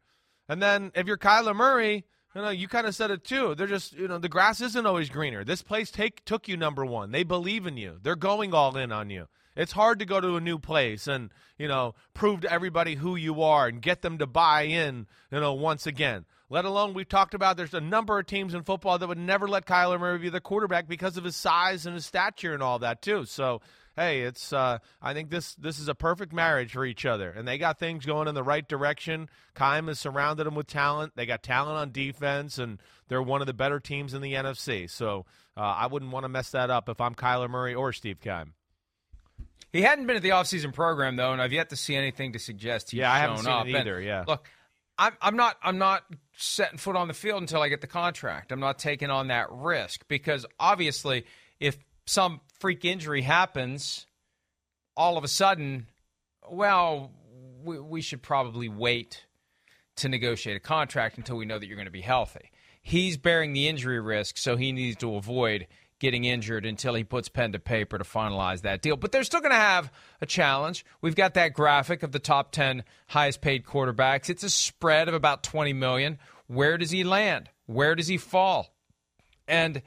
And then if you're Kyler Murray, you know, you kind of said it too. They're just, you know, the grass isn't always greener. This place took you number one. They believe in you. They're going all in on you. It's hard to go to a new place and, you know, prove to everybody who you are and get them to buy in, you know, once again. Let alone, we've talked about there's a number of teams in football that would never let Kyler Murray be the quarterback because of his size and his stature and all that too. So, hey, it's I think this is a perfect marriage for each other, and they got things going in the right direction. Keim has surrounded them with talent. They got talent on defense, and they're one of the better teams in the NFC. So I wouldn't want to mess that up if I'm Kyler Murray or Steve Keim. He hadn't been at the offseason program, though, and I've yet to see anything to suggest he's shown up. Yeah, I haven't seen it either, yeah. Look, I'm not setting foot on the field until I get the contract. I'm not taking on that risk because, obviously, if some freak injury happens, all of a sudden, well, we should probably wait to negotiate a contract until we know that you're going to be healthy. He's bearing the injury risk, so he needs to avoid getting injured until he puts pen to paper to finalize that deal. But they're still going to have a challenge. We've got that graphic of the top 10 highest-paid quarterbacks. It's a spread of about $20 million. Where does he land? Where does he fall? And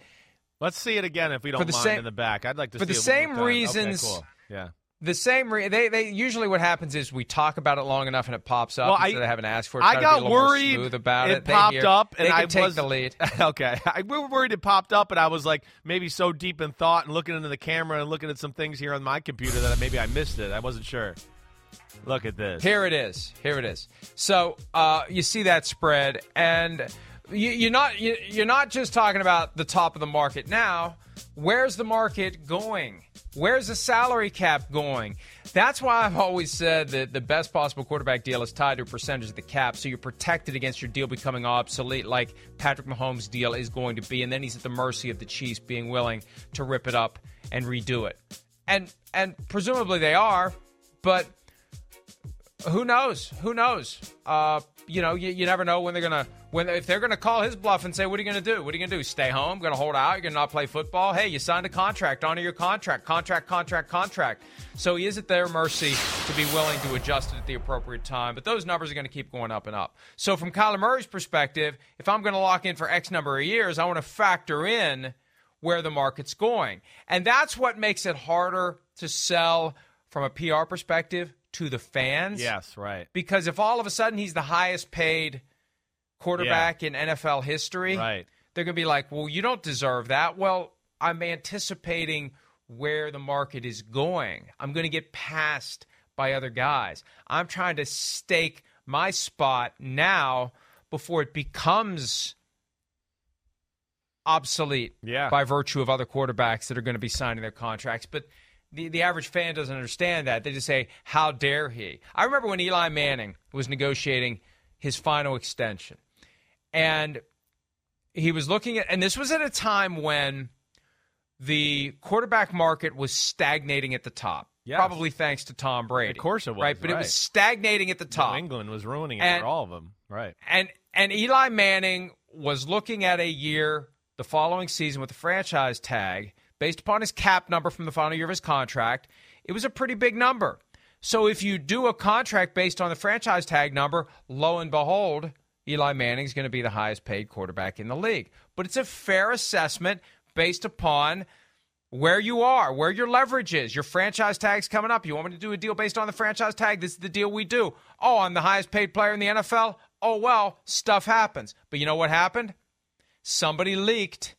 let's see it again if we don't mind in the back. I'd like to see it for the same reasons. Okay, cool. Yeah. The same reason they usually what happens is we talk about it long enough and it pops up instead of having to ask for it. I got worried about it popped up and I take the lead. Okay, we were worried it popped up and I was like maybe so deep in thought and looking into the camera and looking at some things here on my computer that maybe I missed it. I wasn't sure. Look at this. Here it is. Here it is. So you see that spread and you're not just talking about the top of the market now. Where's the market going? Where's the salary cap going? That's why I've always said that the best possible quarterback deal is tied to a percentage of the cap, so you're protected against your deal becoming obsolete like Patrick Mahomes' deal is going to be, and then he's at the mercy of the Chiefs being willing to rip it up and redo it. And presumably they are, but who knows? Who knows? You never know when they're going to if they're going to call his bluff and say, what are you going to do? What are you going to do? Stay home? Going to hold out? You're going to not play football? Hey, you signed a contract. Honor your contract. Contract. So he is at their mercy to be willing to adjust it at the appropriate time. But those numbers are going to keep going up and up. So from Kyler Murray's perspective, if I'm going to lock in for X number of years, I want to factor in where the market's going. And that's what makes it harder to sell from a PR perspective to the fans. Yes, right. Because if all of a sudden he's the highest paid quarterback in NFL history, right, they're going to be like, well, you don't deserve that. Well, I'm anticipating where the market is going. I'm going to get passed by other guys. I'm trying to stake my spot now before it becomes obsolete by virtue of other quarterbacks that are going to be signing their contracts. But the average fan doesn't understand that. They just say, how dare he? I remember when Eli Manning was negotiating his final extension. And he was looking at – and this was at a time when the quarterback market was stagnating at the top, probably thanks to Tom Brady. Of course it was. Right? But it was stagnating at the top. New England was ruining it for all of them. Right. And Eli Manning was looking at a year the following season with a franchise tag – based upon his cap number from the final year of his contract, it was a pretty big number. So if you do a contract based on the franchise tag number, lo and behold, Eli Manning's going to be the highest paid quarterback in the league. But it's a fair assessment based upon where you are, where your leverage is. Your franchise tag's coming up. You want me to do a deal based on the franchise tag? This is the deal we do. Oh, I'm the highest paid player in the NFL? Oh, well, stuff happens. But you know what happened? Somebody leaked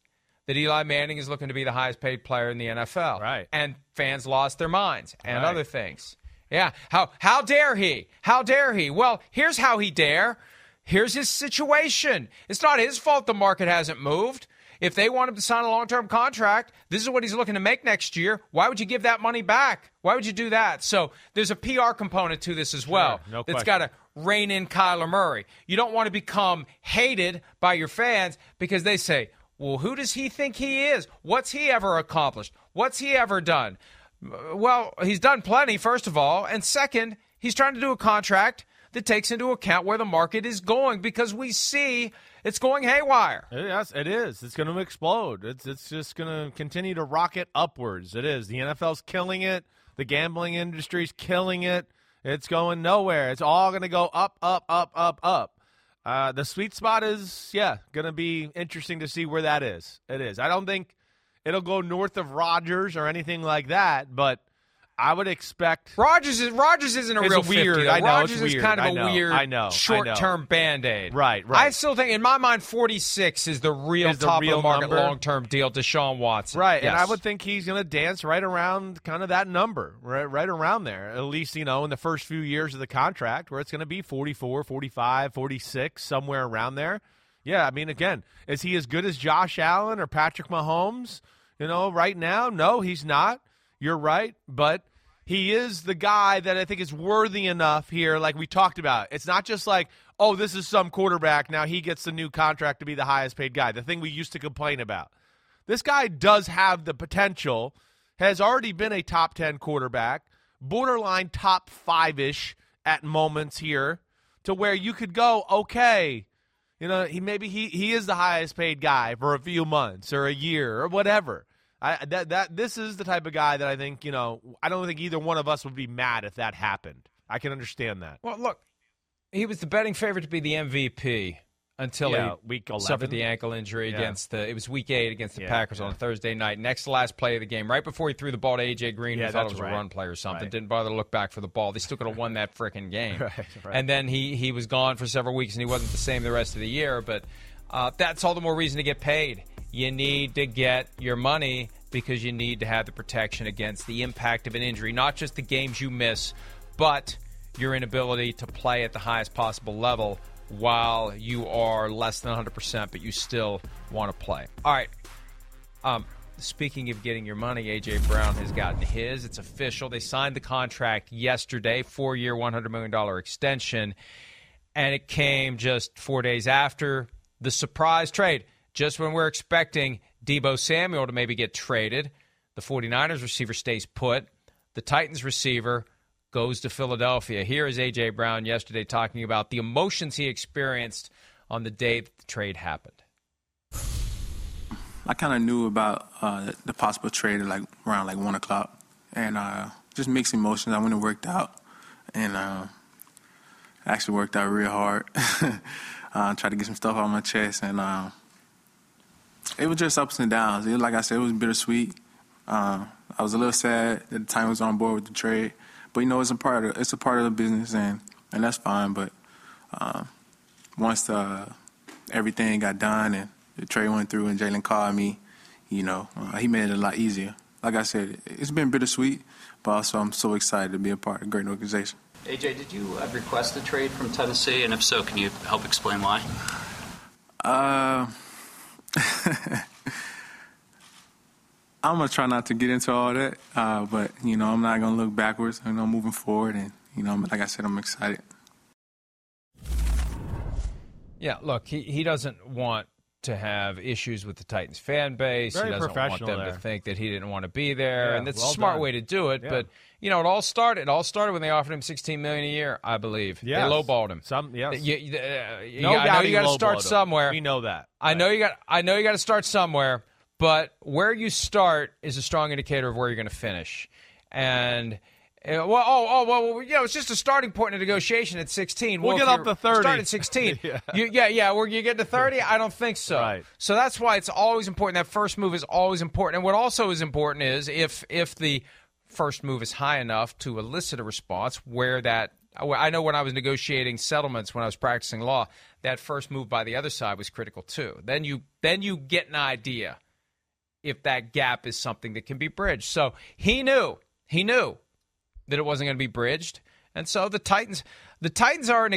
that Eli Manning is looking to be the highest paid player in the NFL. Right. And fans lost their minds and other things. Yeah. How dare he? How dare he? Well, here's how he dare. Here's his situation. It's not his fault the market hasn't moved. If they want him to sign a long-term contract, this is what he's looking to make next year. Why would you give that money back? Why would you do that? So there's a PR component to this as well. Sure, no question. That's got to rein in Kyler Murray. You don't want to become hated by your fans because they say, well, who does he think he is? What's he ever accomplished? What's he ever done? Well, he's done plenty, first of all. And second, he's trying to do a contract that takes into account where the market is going because we see it's going haywire. Yes, it is. It's going to explode. It's just going to continue to rocket upwards. It is. The NFL's killing it. The gambling industry's killing it. It's going nowhere. It's all going to go up, up, up, up, up. The sweet spot is, going to be interesting to see where that is. It is. I don't think it'll go north of Rodgers or anything like that, but I would expect Rodgers isn't a real weird. I know, Rodgers is kind of a weird short-term band-aid. Right. I still think, in my mind, 46 is the real top of the market long-term deal to Deshaun Watson. Right, and I would think he's going to dance right around kind of that number, right around there, at least, you know, in the first few years of the contract, where it's going to be 44, 45, 46, somewhere around there. Yeah, I mean, again, is he as good as Josh Allen or Patrick Mahomes, you know, right now? No, he's not. You're right, but he is the guy that I think is worthy enough here, like we talked about. It's not just like, oh, this is some quarterback, now he gets the new contract to be the highest paid guy, the thing we used to complain about. This guy does have the potential, has already been a top 10 quarterback, borderline top 5-ish at moments here, to where you could go, okay, you know, he is the highest paid guy for a few months or a year or whatever. This is the type of guy that I think, you know, I don't think either one of us would be mad if that happened. I can understand that. Well, look, he was the betting favorite to be the MVP until he suffered the ankle injury against the – it was week 8 against the Packers on a Thursday night. Next to last play of the game, right before he threw the ball to A.J. Green, who thought it was a run play or something. Right. Didn't bother to look back for the ball. They still could have won that freaking game. Right. And then he was gone for several weeks, and he wasn't the same the rest of the year. But that's all the more reason to get paid. You need to get your money because you need to have the protection against the impact of an injury, not just the games you miss, but your inability to play at the highest possible level while you are less than 100%, but you still want to play. All right. Speaking of getting your money, A.J. Brown has gotten his. It's official. They signed the contract yesterday, 4-year, $100 million extension, and it came just 4 days after the surprise trade. Just when we're expecting Deebo Samuel to maybe get traded, the 49ers receiver stays put. The Titans receiver goes to Philadelphia. Here is A.J. Brown yesterday talking about the emotions he experienced on the day that the trade happened. I kind of knew about the possible trade at around 1 o'clock. And just mixed emotions. I went and worked out. And actually worked out real hard. Tried to get some stuff out of my chest. And... it was just ups and downs. It, like I said, it was bittersweet. I was a little sad that the time was on board with the trade, but you know it's a part of the business, and that's fine. But once everything got done and the trade went through, and Jalen called me, you know, he made it a lot easier. Like I said, it's been bittersweet, but also I'm so excited to be a part of a great organization. AJ, did you request a trade from Tennessee, and if so, can you help explain why? I'm going to try not to get into all that, but, you know, I'm not going to look backwards. I'm moving forward, and, you know, like I said, I'm excited. Yeah, look, he doesn't want to have issues with the Titans fan base. Very professional there. He doesn't want them to think that he didn't want to be there, and that's a smart way to do it, but... You know, it all started when they offered him $16 million a year, I believe. Yes. They lowballed him. No doubt you got to start somewhere. We know that. I know you got to start somewhere, but where you start is a strong indicator of where you're going to finish. And you know, it's just a starting point in a negotiation at 16. We'll get up to 30. Start at 16. You get to 30? I don't think so. Right. So that's why it's always important. That first move is always important. And what also is important is if the first move is high enough to elicit a response where that – I know when I was negotiating settlements when I was practicing law, that first move by the other side was critical too. Then you get an idea if that gap is something that can be bridged. So he knew that it wasn't going to be bridged. And so the Titans are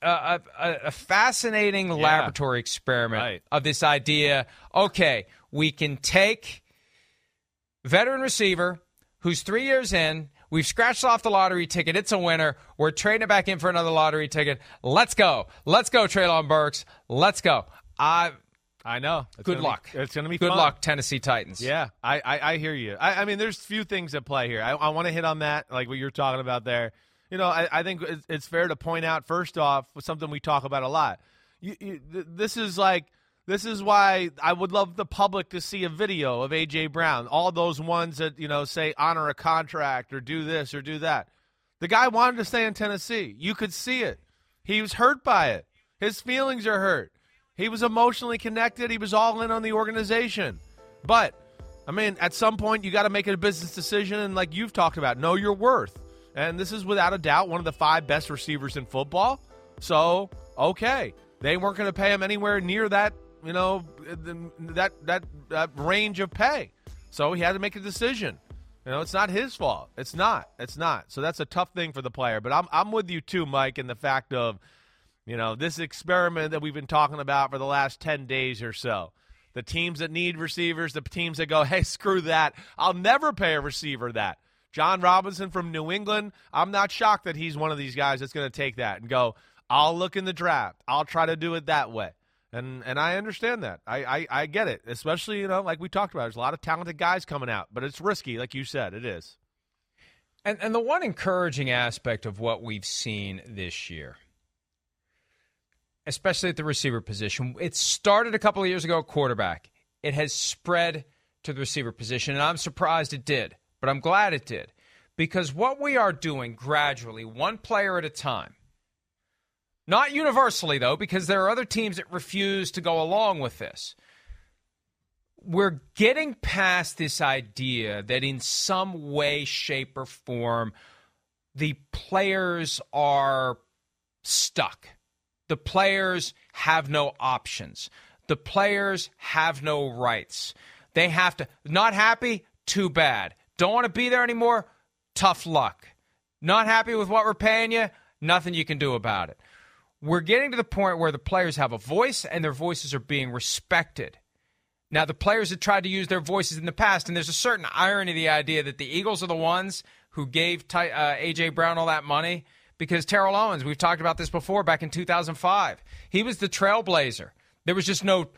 a fascinating laboratory experiment of this idea, okay, we can take veteran receiver – who's 3 years in, we've scratched off the lottery ticket, it's a winner, we're trading it back in for another lottery ticket, let's go Treylon Burks, let's go. I know. Good luck. It's going to be fun. Good luck, Tennessee Titans. Yeah, I hear you. I mean, there's few things at play here. I want to hit on that, like what you're talking about there. You know, I think it's fair to point out, first off, something we talk about a lot. This is why I would love the public to see a video of A.J. Brown, all those ones that, you know, say honor a contract or do this or do that. The guy wanted to stay in Tennessee. You could see it. He was hurt by it. His feelings are hurt. He was emotionally connected. He was all in on the organization. But I mean, at some point, you got to make it a business decision, and like you've talked about, know your worth. And this is, without a doubt, one of the 5 best receivers in football. So, okay, they weren't going to pay him anywhere near that, you know, that range of pay. So he had to make a decision. You know, it's not his fault. It's not. So that's a tough thing for the player. But I'm with you too, Mike, in the fact of, you know, this experiment that we've been talking about for the last 10 days or so. The teams that need receivers, the teams that go, hey, screw that. I'll never pay a receiver that. John Robinson from New England, I'm not shocked that he's one of these guys that's going to take that and go, I'll look in the draft. I'll try to do it that way. And I understand that. I get it, especially, you know, like we talked about, there's a lot of talented guys coming out, but it's risky, like you said, it is. And the one encouraging aspect of what we've seen this year, especially at the receiver position, it started a couple of years ago at quarterback. It has spread to the receiver position, and I'm surprised it did, but I'm glad it did. Because what we are doing gradually, one player at a time, not universally, though, because there are other teams that refuse to go along with this. We're getting past this idea that in some way, shape, or form, the players are stuck. The players have no options. The players have no rights. They have to, not happy, too bad. Don't want to be there anymore, tough luck. Not happy with what we're paying you, nothing you can do about it. We're getting to the point where the players have a voice and their voices are being respected. Now, the players have tried to use their voices in the past, and there's a certain irony to the idea that the Eagles are the ones who gave A.J. Brown all that money because Terrell Owens, we've talked about this before, back in 2005, he was the trailblazer. There was just no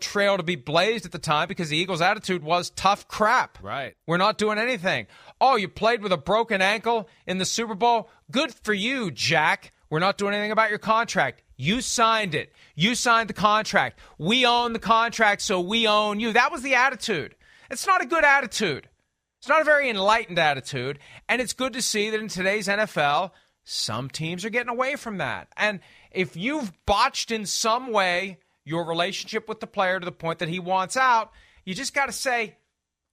trail to be blazed at the time because the Eagles' attitude was tough crap. Right. We're not doing anything. Oh, you played with a broken ankle in the Super Bowl? Good for you, Jack. We're not doing anything about your contract. You signed it. You signed the contract. We own the contract, so we own you. That was the attitude. It's not a good attitude. It's not a very enlightened attitude. And it's good to see that in today's NFL, some teams are getting away from that. And if you've botched in some way your relationship with the player to the point that he wants out, you just got to say,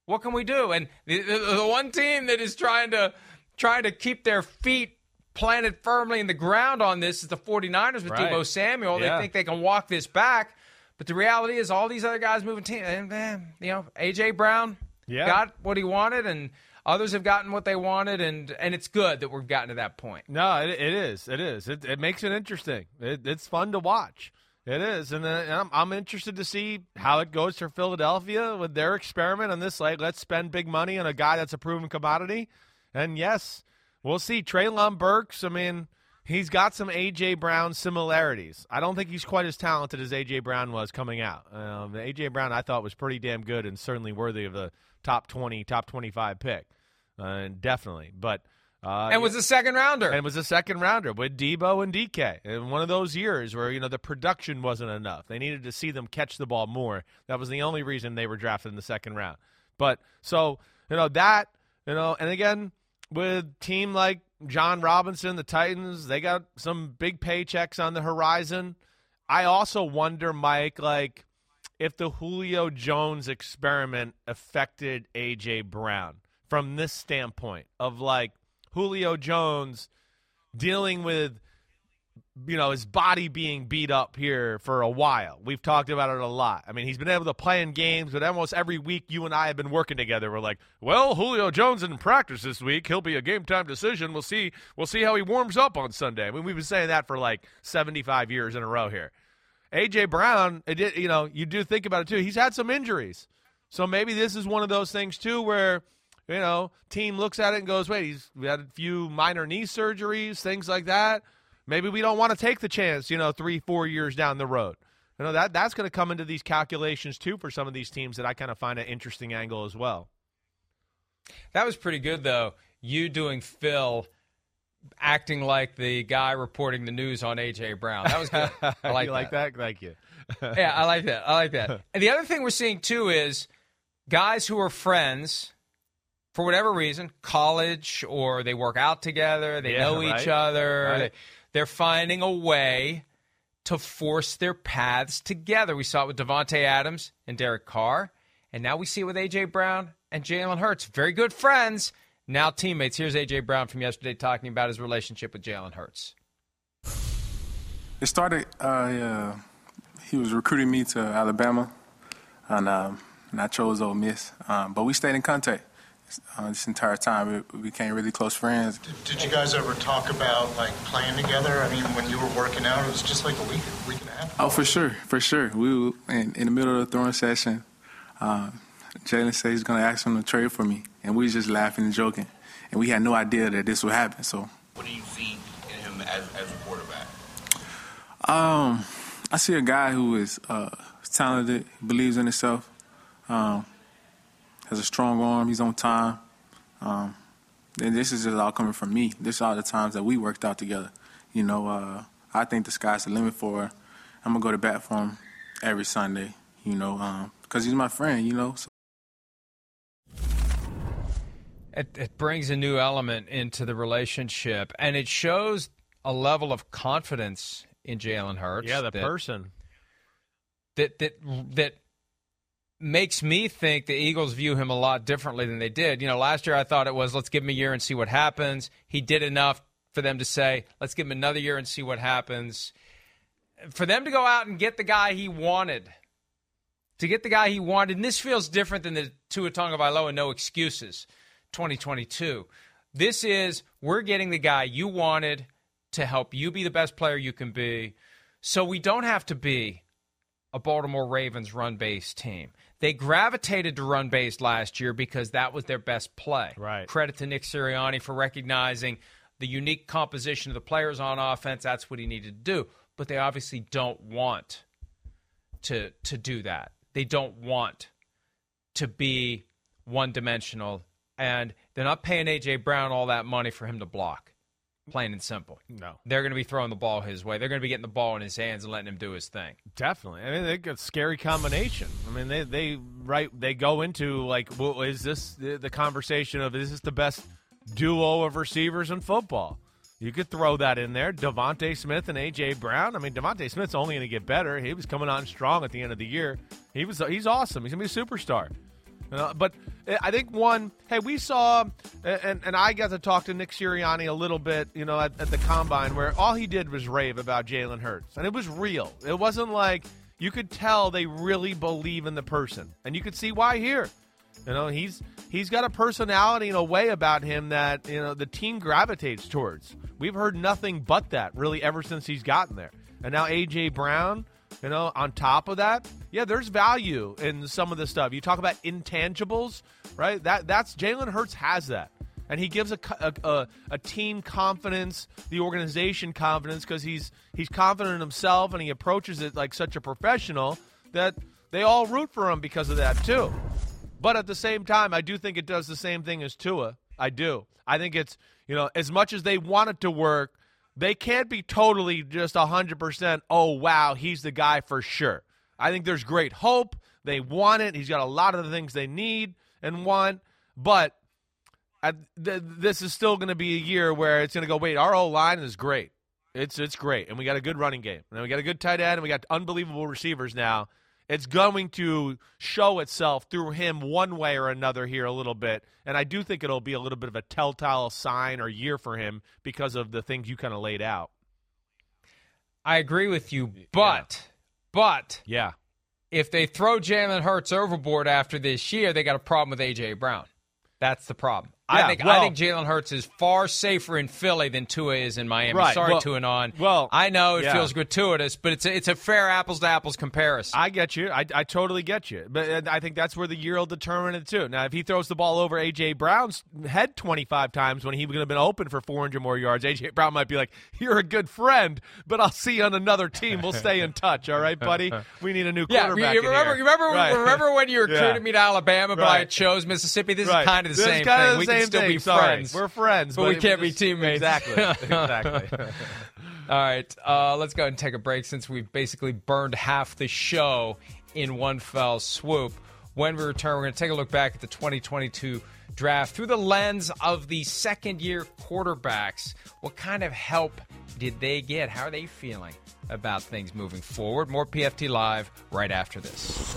what can we do? And the one team that is trying to keep their feet planted firmly in the ground on this is the 49ers with Deebo Samuel. Yeah. They think they can walk this back, but the reality is all these other guys moving teams. You know, A.J. Brown got what he wanted, and others have gotten what they wanted, and it's good that we've gotten to that point. No, it is. It makes it interesting. It's fun to watch. It is, and I'm interested to see how it goes for Philadelphia with their experiment on this. Like, let's spend big money on a guy that's a proven commodity, and yes. We'll see. Treylon Burks, I mean, he's got some A.J. Brown similarities. I don't think he's quite as talented as A.J. Brown was coming out. A.J. Brown, I thought, was pretty damn good and certainly worthy of a top 20, top 25 pick, definitely. But was a second-rounder. And was a second-rounder with Deebo and DK. And one of those years where, you know, the production wasn't enough. They needed to see them catch the ball more. That was the only reason they were drafted in the second round. But so, you know, that, you know, and again – with team like John Robinson, the Titans, they got some big paychecks on the horizon. I also wonder, Mike, like if the Julio Jones experiment affected A.J. Brown from this standpoint of like Julio Jones dealing with, you know, his body being beat up here for a while. We've talked about it a lot. I mean, he's been able to play in games, but almost every week you and I have been working together. We're like, well, Julio Jones didn't practice this week. He'll be a game-time decision. We'll see how he warms up on Sunday. I mean, we've been saying that for like 75 years in a row here. A.J. Brown, you know, you do think about it too. He's had some injuries. So maybe this is one of those things too where – you know, team looks at it and goes, wait, we had a few minor knee surgeries, things like that. Maybe we don't want to take the chance, you know, 3-4 years down the road. You know, that's going to come into these calculations, too, for some of these teams that I kind of find an interesting angle as well. That was pretty good, though, you doing Phil acting like the guy reporting the news on A.J. Brown. That was good. I like you that. Like that? Thank you. Yeah, I like that. And the other thing we're seeing, too, is guys who are friends – for whatever reason, college or they work out together, they know each other. Right. They're finding a way to force their paths together. We saw it with Devontae Adams and Derek Carr. And now we see it with A.J. Brown and Jalen Hurts. Very good friends, now teammates. Here's A.J. Brown from yesterday talking about his relationship with Jalen Hurts. It started, he was recruiting me to Alabama, and I chose Ole Miss. But we stayed in contact this entire time. We became really close friends. Did you guys ever talk about, like, playing together? I mean, when you were working out, it was just like a week and a half. Oh, for sure, for sure. We were in the middle of the throwing session. Jalen said he's going to ask him to trade for me, and we was just laughing and joking. And we had no idea that this would happen. So, what do you see in him as a quarterback? I see a guy who is talented, believes in himself, has a strong arm, he's on time. And this is just all coming from me. This is all the times that we worked out together. You know, I think the sky's the limit for her. I'm going to go to bat for him every Sunday, you know, because he's my friend, you know. So. It brings a new element into the relationship, and it shows a level of confidence in Jalen Hurts. Yeah, the person. That makes me think the Eagles view him a lot differently than they did. You know, last year I thought it was, let's give him a year and see what happens. He did enough for them to say, let's give him another year and see what happens. For them to go out and get the guy he wanted, and this feels different than the Tua Tagovailoa no excuses 2022. This is, we're getting the guy you wanted to help you be the best player you can be, so we don't have to be a Baltimore Ravens run-based team. They gravitated to run-based last year because that was their best play. Right. Credit to Nick Sirianni for recognizing the unique composition of the players on offense. That's what he needed to do. But they obviously don't want to do that. They don't want to be one-dimensional, and they're not paying A.J. Brown all that money for him to block, plain and simple. No. They're going to be throwing the ball his way. They're going to be getting the ball in his hands and letting him do his thing. Definitely. I mean, they got a scary combination. I mean, they go into, like, well, is this the conversation of, is this the best duo of receivers in football? You could throw that in there. Devontae Smith and A.J. Brown. I mean, Devontae Smith's only going to get better. He was coming on strong at the end of the year. He's awesome. He's going to be a superstar. But I think we saw, and I got to talk to Nick Sirianni a little bit, you know, at the Combine, where all he did was rave about Jalen Hurts. And it was real. It wasn't like, you could tell they really believe in the person. And you could see why here. You know, he's got a personality and a way about him that, you know, the team gravitates towards. We've heard nothing but that, really, ever since he's gotten there. And now A.J. Brown, you know, on top of that, yeah, there's value in some of the stuff. You talk about intangibles, right? That's Jalen Hurts has that. And he gives a team confidence, the organization confidence, because he's confident in himself and he approaches it like such a professional that they all root for him because of that too. But at the same time, I do think it does the same thing as Tua. I do. I think it's, you know, as much as they want it to work, they can't be totally just 100%, oh, wow, he's the guy for sure. I think there's great hope. They want it. He's got a lot of the things they need and want. But this is still going to be a year where it's going to go, wait, our O-line is great. It's great. And we got a good running game. And we got a good tight end. And we got unbelievable receivers now. It's going to show itself through him one way or another here a little bit. And I do think it'll be a little bit of a telltale sign or year for him because of the things you kind of laid out. I agree with you, but if they throw Jalen Hurts overboard after this year, they got a problem with A.J. Brown. That's the problem. Yeah, I think Jalen Hurts is far safer in Philly than Tua is in Miami. Right, I know it feels gratuitous, but it's a fair apples-to-apples comparison. I get you. I totally get you. But I think that's where the year will determine it, too. Now, if he throws the ball over A.J. Brown's head 25 times when he would have been open for 400 more yards, A.J. Brown might be like, you're a good friend, but I'll see you on another team. We'll stay in touch, all right, buddy? We need a new quarterback Remember when you recruited me to Alabama, but I chose Mississippi? This is kind of the same thing. Still be friends. We're friends, but we can't be teammates. Exactly. All right, let's go ahead and take a break since we've basically burned half the show in one fell swoop. When we return, we're going to take a look back at the 2022 draft through the lens of the second-year quarterbacks. What kind of help did they get? How are they feeling about things moving forward? More PFT Live right after this.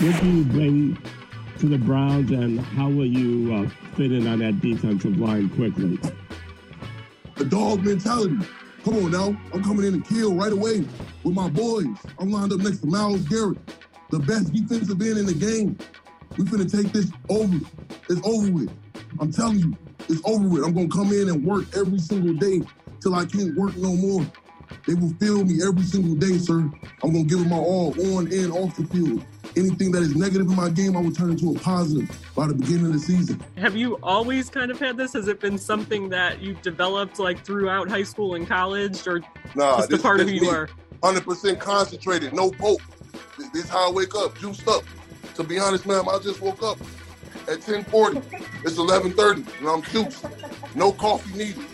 What do you bring to the Browns, and how will you fit in on that defensive line quickly? The dog mentality. Come on now. I'm coming in and kill right away with my boys. I'm lined up next to Myles Garrett, the best defensive end in the game. We finna take this over. It's over with. I'm telling you, it's over with. I'm gonna come in and work every single day till I can't work no more. They will feel me every single day, sir. I'm gonna give them my all on and off the field. Anything that is negative in my game, I will turn into a positive by the beginning of the season. Have you always kind of had this? Has it been something that you've developed like throughout high school and college, or just a part of who you are? 100% concentrated, no poke. This is how I wake up, juiced up. To be honest, ma'am, I just woke up at 10:40. It's 11:30, and I'm juiced. No coffee needed.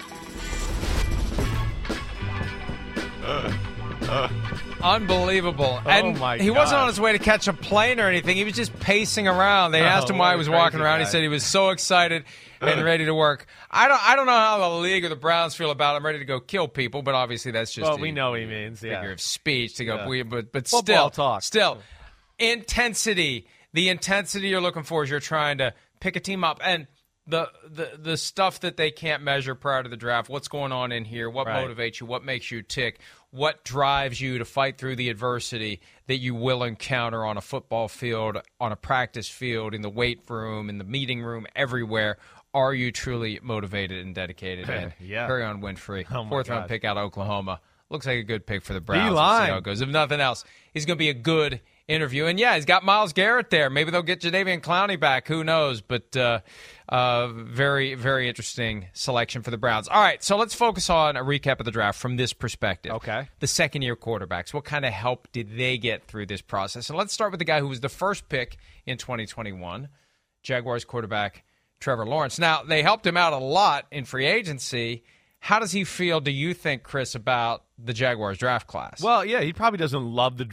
Unbelievable. And he wasn't on his way to catch a plane or anything. He was just pacing around. They asked him why he was walking around. He said he was so excited and ready to work. I don't know how the league or the Browns feel about it. I'm ready to go kill people, but obviously that's just we know he means figure of speech to go. Yeah. But still intensity. The intensity you're looking for is you're trying to pick a team up, and the stuff that they can't measure prior to the draft. What's going on in here? What motivates you? What makes you tick? What drives you to fight through the adversity that you will encounter on a football field, on a practice field, in the weight room, in the meeting room, everywhere? Are you truly motivated and dedicated? And Kerryon Winfrey, fourth-round pick out of Oklahoma. Looks like a good pick for the Browns. Let's see how it goes. If nothing else, he's going to be a good interview. And, yeah, he's got Myles Garrett there. Maybe they'll get Jadeveon Clowney back. Who knows? But very, very interesting selection for the Browns. All right, so let's focus on a recap of the draft from this perspective. Okay. The second-year quarterbacks, what kind of help did they get through this process? And let's start with the guy who was the first pick in 2021, Jaguars quarterback Trevor Lawrence. Now, they helped him out a lot in free agency. How does he feel, do you think, Chris, about the Jaguars draft class? Well, yeah, he probably doesn't love the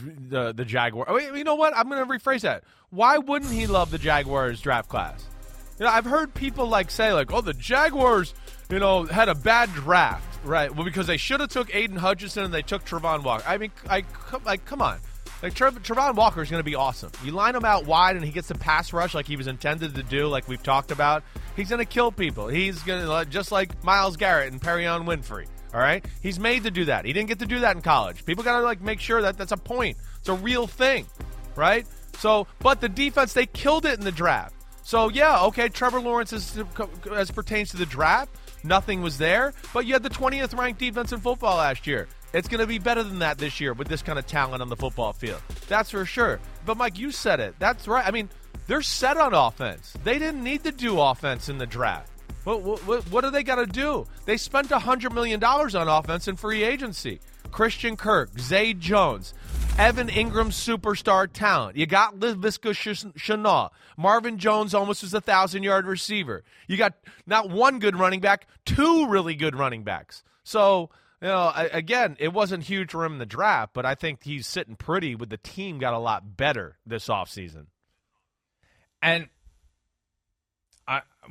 Jaguars. I mean, you know what? I'm going to rephrase that. Why wouldn't he love the Jaguars draft class? You know, I've heard people say oh, the Jaguars, you know, had a bad draft, right? Well, because they should have took Aiden Hutchinson and they took Travon Walker. I mean, come on. Travon Walker is going to be awesome. You line him out wide and he gets the pass rush like he was intended to do, like we've talked about. He's going to kill people. He's going to, just like Myles Garrett and Kerryon Winfrey, all right? He's made to do that. He didn't get to do that in college. People got to, make sure that that's a point. It's a real thing, right? So, but the defense, they killed it in the draft. So, yeah, okay, Trevor Lawrence is, as pertains to the draft, nothing was there, but you had the 20th ranked defense in football last year. It's going to be better than that this year with this kind of talent on the football field. That's for sure. But, Mike, you said it. That's right. I mean, they're set on offense. They didn't need to do offense in the draft. What do they got to do? They spent $100 million on offense in free agency. Christian Kirk, Zay Jones, Evan Ingram, superstar talent. You got Laviska Shenault. Marvin Jones almost was a 1,000-yard receiver. You got not one good running back, two really good running backs. So, you know, again, it wasn't huge for him in the draft, but I think he's sitting pretty with the team got a lot better this offseason. And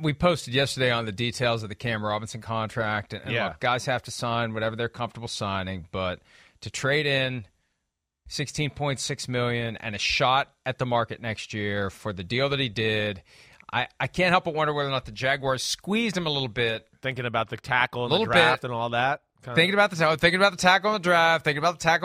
we posted yesterday on the details of the Cam Robinson contract. And look, guys have to sign whatever they're comfortable signing, but to trade in $16.6 million and a shot at the market next year for the deal that he did – I can't help but wonder whether or not the Jaguars squeezed him a little bit. Thinking about the tackle and the draft and all that. Thinking about the tackle and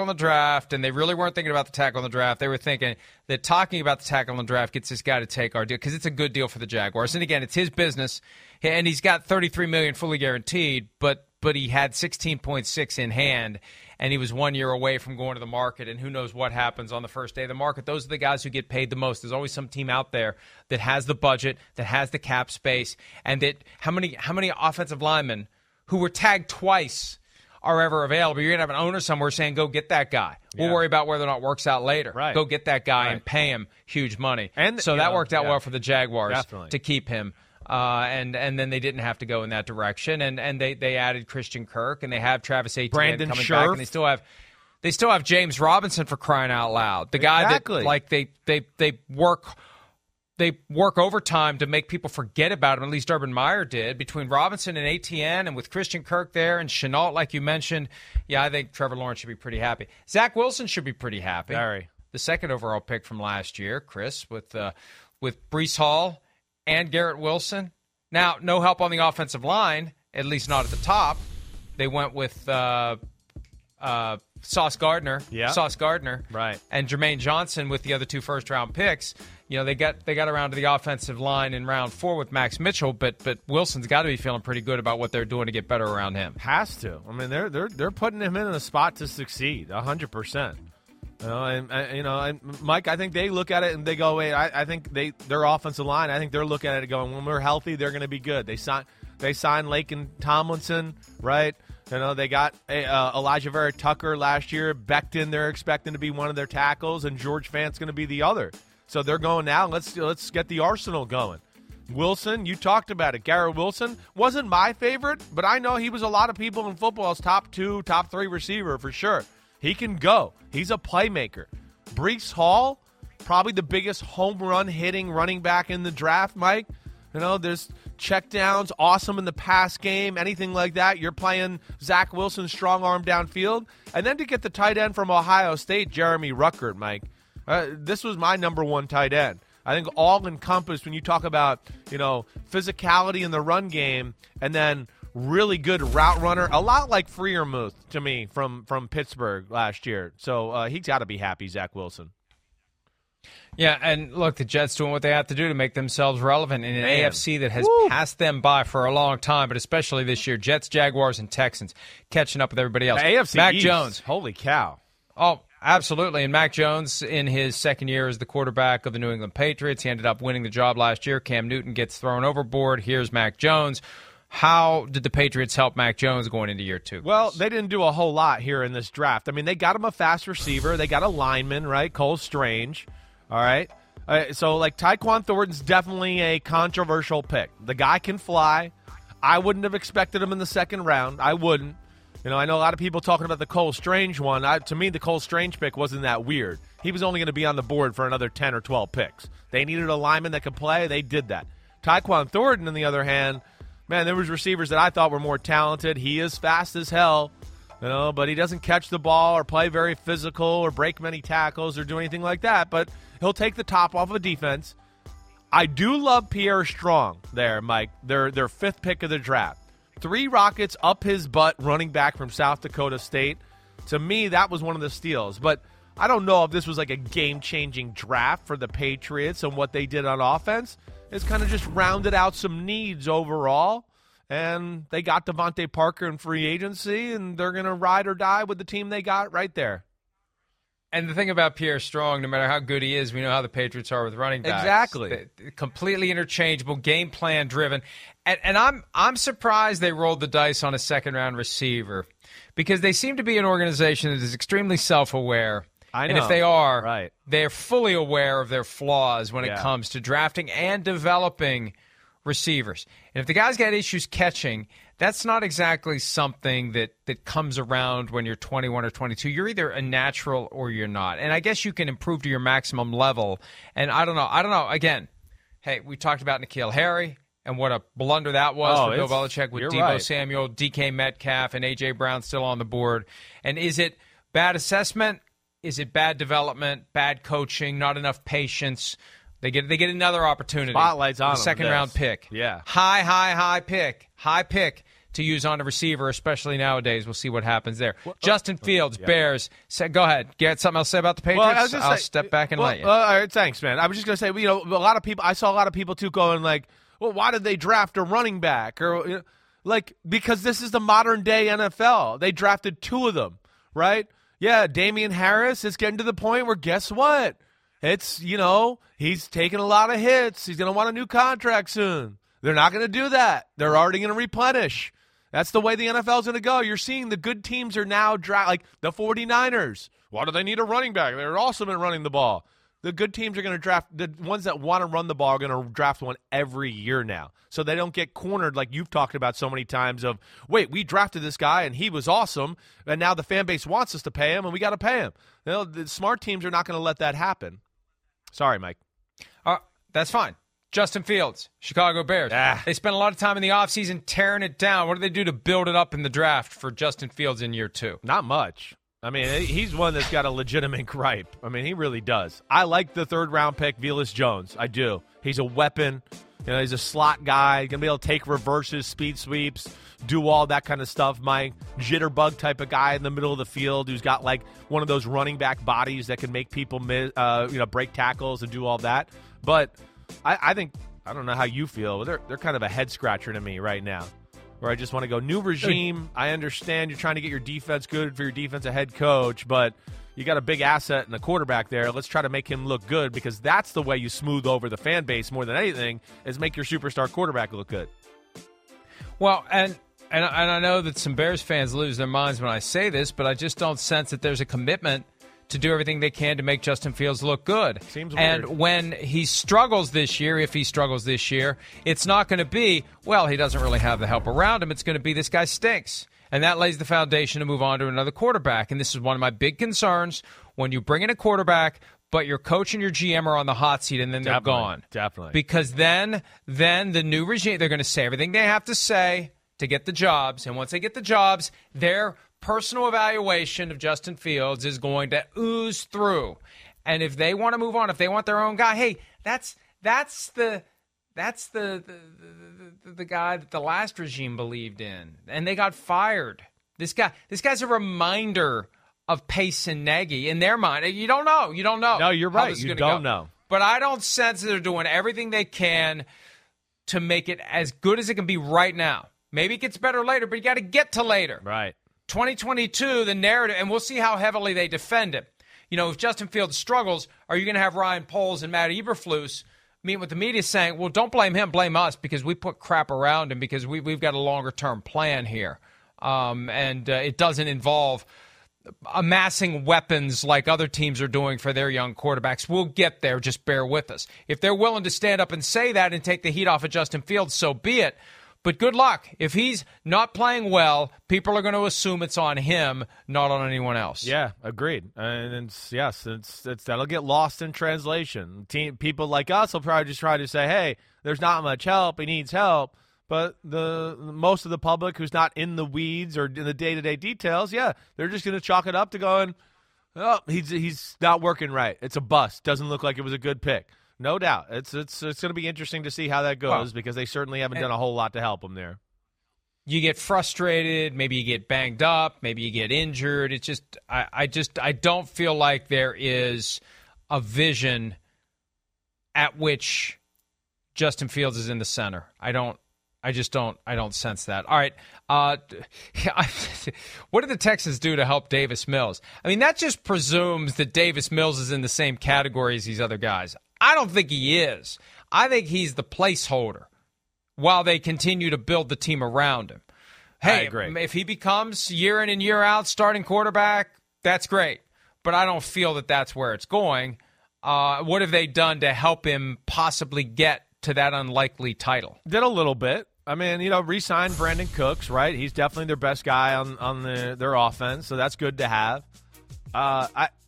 the draft, and they really weren't thinking about the tackle and the draft. They were thinking that talking about the tackle and the draft gets this guy to take our deal because it's a good deal for the Jaguars. And again, it's his business, and he's got $33 million fully guaranteed, but he had $16.6 in hand, and he was 1 year away from going to the market, and who knows what happens on the first day of the market. Those are the guys who get paid the most. There's always some team out there that has the budget, that has the cap space, and that how many offensive linemen who were tagged twice are ever available. You're going to have an owner somewhere saying, go get that guy. Yeah. We'll worry about whether or not it works out later. Right. Go get that guy and pay him huge money. And so that worked out well for the Jaguars to keep him. And then they didn't have to go in that direction. And they added Christian Kirk, and they have Travis Etienne coming back, and they still have – they still have James Robinson, for crying out loud. The guy that, like, they work overtime to make people forget about him. At least Urban Meyer did. Between Robinson and ATN, and with Christian Kirk there and Chenault, like you mentioned, I think Trevor Lawrence should be pretty happy. Zach Wilson should be pretty happy. Sorry. The second overall pick from last year, Chris, with Breece Hall and Garrett Wilson. Now, no help on the offensive line, at least not at the top. They went with Sauce Gardner, right, and Jermaine Johnson with the other two first-round picks. You know, they got around to the offensive line in round 4 with Max Mitchell, but Wilson's got to be feeling pretty good about what they're doing to get better around him. Has to. I mean, they're putting him in a spot to succeed, 100%. And Mike, I think they look at it and they go, "Wait, I think their offensive line. I think they're looking at it going, when we're healthy, they're going to be good. They signed Lake and Tomlinson, right." You know, they got Elijah Vera-Tucker last year. Becton, they're expecting to be one of their tackles, and George Fant's going to be the other. So they're going now. Let's get the arsenal going. Wilson, you talked about it. Garrett Wilson wasn't my favorite, but I know he was a lot of people in football's top 3 receiver for sure. He can go. He's a playmaker. Breece Hall, probably the biggest home run hitting running back in the draft, Mike. You know, there's checkdowns, awesome in the pass game, anything like that. You're playing Zach Wilson, strong arm downfield. And then to get the tight end from Ohio State, Jeremy Ruckert, Mike. This was my number one tight end. I think all encompassed when you talk about, you know, physicality in the run game and then really good route runner. A lot like Freiermuth to me from Pittsburgh last year. So he's got to be happy, Zach Wilson. Yeah, and look, the Jets doing what they have to do to make themselves relevant in an AFC that has passed them by for a long time, but especially this year. Jets, Jaguars, and Texans catching up with everybody else. The AFC Mac East. Jones. Holy cow. Oh, absolutely. And Mac Jones, in his second year as the quarterback of the New England Patriots, he ended up winning the job last year. Cam Newton gets thrown overboard. Here's Mac Jones. How did the Patriots help Mac Jones going into year two? Well, they didn't do a whole lot here in this draft. I mean, they got him a fast receiver. They got a lineman, right? Cole Strange. All right. So, like, Tyquan Thornton's definitely a controversial pick. The guy can fly. I wouldn't have expected him in the second round. I wouldn't. You know, I know a lot of people talking about the Cole Strange one. To me, the Cole Strange pick wasn't that weird. He was only going to be on the board for another 10 or 12 picks. They needed a lineman that could play. They did that. Tyquan Thornton, on the other hand, man, there was receivers that I thought were more talented. He is fast as hell, you know, but he doesn't catch the ball or play very physical or break many tackles or do anything like that. But he'll take the top off of defense. I do love Pierre Strong there, Mike, their fifth pick of the draft. 3 rockets up his butt, running back from South Dakota State. To me, that was one of the steals. But I don't know if this was like a game-changing draft for the Patriots and what they did on offense. It's kind of just rounded out some needs overall. And they got Devontae Parker in free agency, and they're going to ride or die with the team they got right there. And the thing about Pierre Strong, no matter how good he is, we know how the Patriots are with running backs. Exactly. They're completely interchangeable, game plan driven. And I'm surprised they rolled the dice on a second-round receiver, because they seem to be an organization that is extremely self-aware. I know. And if they are, they're fully aware of their flaws when it comes to drafting and developing receivers. And if the guy's got issues catching, that's not exactly something that comes around when you're 21 or 22. You're either a natural or you're not. And I guess you can improve to your maximum level. And I don't know. Again, hey, we talked about N'Keal Harry and what a blunder that was for Bill Belichick with Deebo Samuel, DK Metcalf, and A.J. Brown still on the board. And is it bad assessment? Is it bad development, bad coaching, not enough patience? They get another opportunity. Spotlight's on them. Second-round pick. Yeah. High pick to use on a receiver, especially nowadays. We'll see what happens there. Well, Justin Fields, Bears. Go ahead. Garrett, something else to say about the Patriots? I'll step back and let you. All right, thanks, man. I was just going to say, you know, a lot of people. I saw a lot of people, too, going like, well, why did they draft a running back? Or, you know, like, because this is the modern-day NFL. They drafted 2 of them, right? Yeah, Damian Harris is getting to the point where, guess what? It's, you know, he's taking a lot of hits. He's going to want a new contract soon. They're not going to do that. They're already going to replenish. That's the way the NFL is going to go. You're seeing the good teams are now like the 49ers. Why do they need a running back? They're awesome at running the ball. The good teams are going to draft – the ones that want to run the ball are going to draft one every year now so they don't get cornered like you've talked about so many times of, wait, we drafted this guy and he was awesome, and now the fan base wants us to pay him and we got to pay him. You know, the smart teams are not going to let that happen. Sorry, Mike. That's fine. Justin Fields, Chicago Bears. They spent a lot of time in the offseason tearing it down. What do they do to build it up in the draft for Justin Fields in year two? Not much. I mean, he's one that's got a legitimate gripe. I mean, he really does. I like the third-round pick, Velus Jones. I do. He's a weapon. You know, he's a slot guy. He's going to be able to take reverses, speed sweeps, do all that kind of stuff. My jitterbug type of guy in the middle of the field who's got, like, one of those running back bodies that can make people break tackles and do all that. But I think – I don't know how you feel, but they're kind of a head-scratcher to me right now. Where I just want to go, new regime, I understand you're trying to get your defense good for your defensive head coach, but you got a big asset and a quarterback there. Let's try to make him look good, because that's the way you smooth over the fan base more than anything, is make your superstar quarterback look good. Well, and I know that some Bears fans lose their minds when I say this, but I just don't sense that there's a commitment to do everything they can to make Justin Fields look good. Seems weird. And when he struggles this year, if he struggles this year, it's not going to be, well, he doesn't really have the help around him. It's going to be, this guy stinks. And that lays the foundation to move on to another quarterback. And this is one of my big concerns. When you bring in a quarterback, but your coach and your GM are on the hot seat, and then they're gone. Definitely. Because then the new regime, they're going to say everything they have to say to get the jobs. And once they get the jobs, they're personal evaluation of Justin Fields is going to ooze through. And if they want to move on, if they want their own guy, hey, that's the guy that the last regime believed in, and they got fired. This guy's a reminder of Pace and Nagy in their mind. You don't know. No, you're right. You don't know. But I don't sense that they're doing everything they can to make it as good as it can be right now. Maybe it gets better later, but you got to get to later. Right. 2022, the narrative, and we'll see how heavily they defend him. You know, if Justin Fields struggles, are you going to have Ryan Poles and Matt Eberflus meet with the media saying, well, don't blame him, blame us, because we put crap around him, because we've got a longer-term plan here. And it doesn't involve amassing weapons like other teams are doing for their young quarterbacks. We'll get there, just bear with us. If they're willing to stand up and say that and take the heat off of Justin Fields, so be it. But good luck. If he's not playing well, people are going to assume it's on him, not on anyone else. Yeah, agreed. And it's that'll get lost in translation. People like us will probably just try to say, hey, there's not much help. He needs help. But the most of the public who's not in the weeds or in the day-to-day details, yeah, they're just going to chalk it up to going, oh, he's not working right. It's a bust. Doesn't look like it was a good pick. No doubt. It's going to be interesting to see how that goes, because they certainly haven't done a whole lot to help them there. You get frustrated. Maybe you get banged up. Maybe you get injured. It's just I don't feel like there is a vision at which Justin Fields is in the center. I just don't sense that. All right. What did the Texans do to help Davis Mills? I mean, that just presumes that Davis Mills is in the same category as these other guys. I don't think he is. I think he's the placeholder while they continue to build the team around him. Hey, if he becomes year in and year out starting quarterback, that's great. But I don't feel that that's where it's going. What have they done to help him possibly get to that unlikely title? Did a little bit. I mean, re-signed Brandon Cooks, right? He's definitely their best guy on their offense, so that's good to have.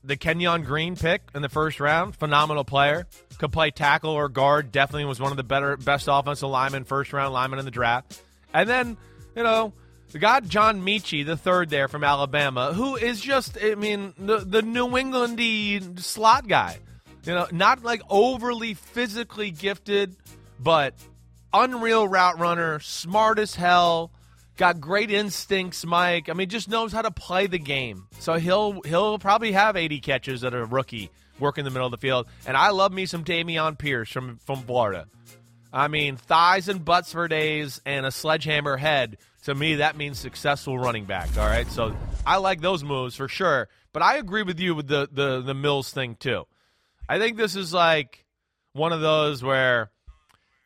The Kenyon Green pick in the first round, phenomenal player. Could play tackle or guard. Definitely was one of the best offensive linemen, first-round linemen in the draft. And then, we got John Michie, the third there from Alabama, who is just, the New England-y slot guy. Not like overly physically gifted, but unreal route runner, smart as hell, got great instincts, Mike. I mean, just knows how to play the game. So he'll probably have 80 catches at a rookie work in the middle of the field. And I love me some Dameon Pierce from Florida. I mean, thighs and butts for days and a sledgehammer head. To me, that means successful running back, all right? So I like those moves for sure. But I agree with you with the Mills thing too. I think this is like one of those where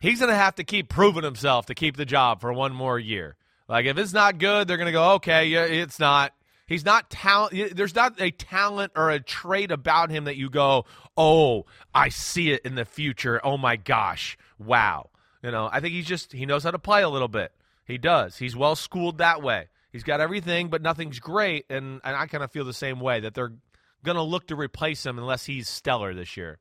he's going to have to keep proving himself to keep the job for one more year. Like, if it's not good, they're going to go, okay, it's not. He's not talent. There's not a talent or a trait about him that you go, oh, I see it in the future. Oh, my gosh. Wow. You know, I think he knows how to play a little bit. He does. He's well-schooled that way. He's got everything, but nothing's great, and I kind of feel the same way, that they're going to look to replace him unless he's stellar this year.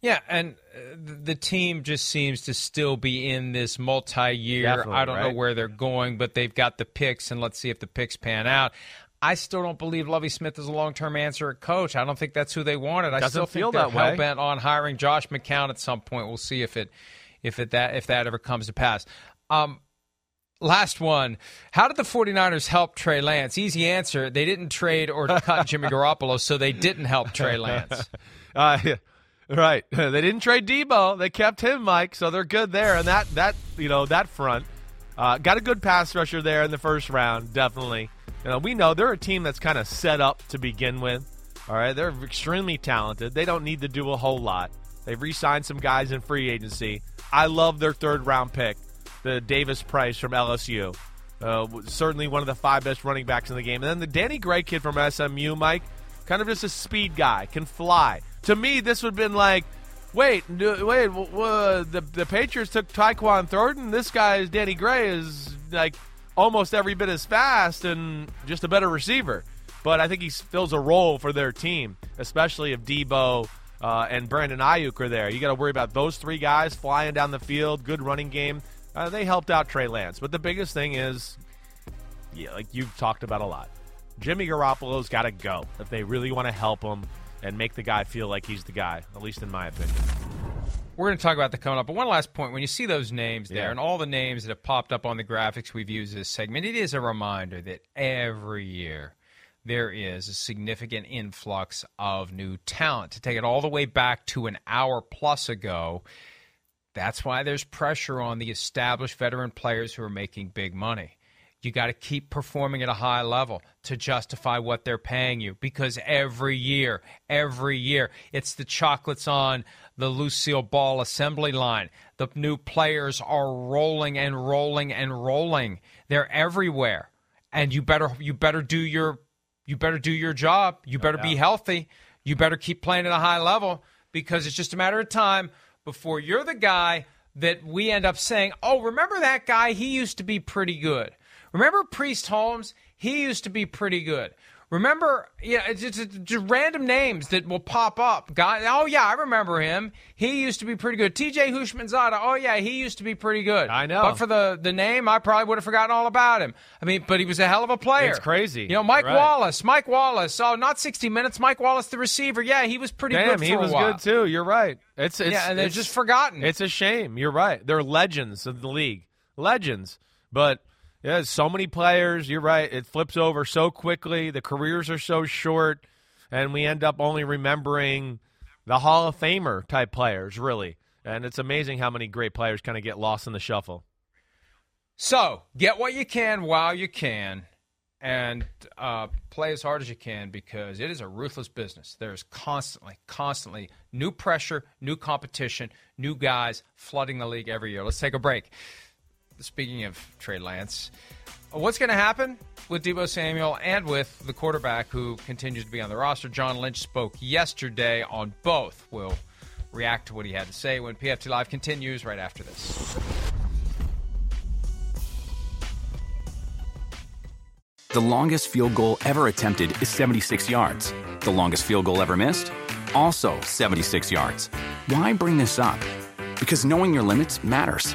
Yeah, and the team just seems to still be in this multi-year, definitely, I don't know where they're going, but they've got the picks, and let's see if the picks pan out. I still don't believe Lovie Smith is a long-term answer at coach. I don't think that's who they wanted. I still think they're hell-bent on hiring Josh McCown at some point. We'll see if that ever comes to pass. Last one. How did the 49ers help Trey Lance? Easy answer. They didn't trade or cut Jimmy Garoppolo, so they didn't help Trey Lance. Yeah. Right. They didn't trade Deebo. They kept him, Mike, so they're good there. And that front. Got a good pass rusher there in the first round, definitely. You know, we know they're a team that's kind of set up to begin with. All right, they're extremely talented. They don't need to do a whole lot. They've re-signed some guys in free agency. I love their third-round pick, the Davis Price from LSU. Certainly one of the 5 best running backs in the game. And then the Danny Gray kid from SMU, Mike, kind of just a speed guy, can fly. To me, this would have been like, the Patriots took Tyquan Thornton. This guy, Danny Gray, is like almost every bit as fast and just a better receiver. But I think he fills a role for their team, especially if Deebo and Brandon Ayuk are there. You got to worry about those 3 guys flying down the field, good running game. They helped out Trey Lance. But the biggest thing is, yeah, like you've talked about a lot, Jimmy Garoppolo's got to go if they really want to help him and make the guy feel like he's the guy, at least in my opinion. We're going to talk about that coming up. But one last point, when you see those names there and all the names that have popped up on the graphics we've used this segment, it is a reminder that every year there is a significant influx of new talent. To take it all the way back to an hour plus ago, that's why there's pressure on the established veteran players who are making big money. You got to keep performing at a high level to justify what they're paying you, because every year, it's the chocolates on the Lucille Ball assembly line. The new players are rolling and rolling and rolling. They're everywhere, and you better do your job. You better be healthy. You better keep playing at a high level, because it's just a matter of time before you're the guy that we end up saying, oh, remember that guy? He used to be pretty good. Remember Priest Holmes? He used to be pretty good. Remember, just random names that will pop up. Oh, yeah, I remember him. He used to be pretty good. TJ Hushmanzada, oh, yeah, he used to be pretty good. I know. But for the name, I probably would have forgotten all about him. I mean, but he was a hell of a player. It's crazy. You know, Mike Wallace. Oh, not 60 Minutes. Mike Wallace, the receiver. Yeah, he was pretty good for a while. He was good, too. You're right. And they're just forgotten. It's a shame. You're right. They're legends of the league. Legends. But... yeah, so many players, you're right, it flips over so quickly, the careers are so short, and we end up only remembering the Hall of Famer-type players, really. And it's amazing how many great players kind of get lost in the shuffle. So, get what you can while you can, and play as hard as you can, because it is a ruthless business. There's constantly new pressure, new competition, new guys flooding the league every year. Let's take a break. Speaking of Trey Lance, what's going to happen with Deebo Samuel and with the quarterback who continues to be on the roster? John Lynch spoke yesterday on both. We'll react to what he had to say when PFT Live continues right after this. The longest field goal ever attempted is 76 yards. The longest field goal ever missed? Also 76 yards. Why bring this up? Because knowing your limits matters,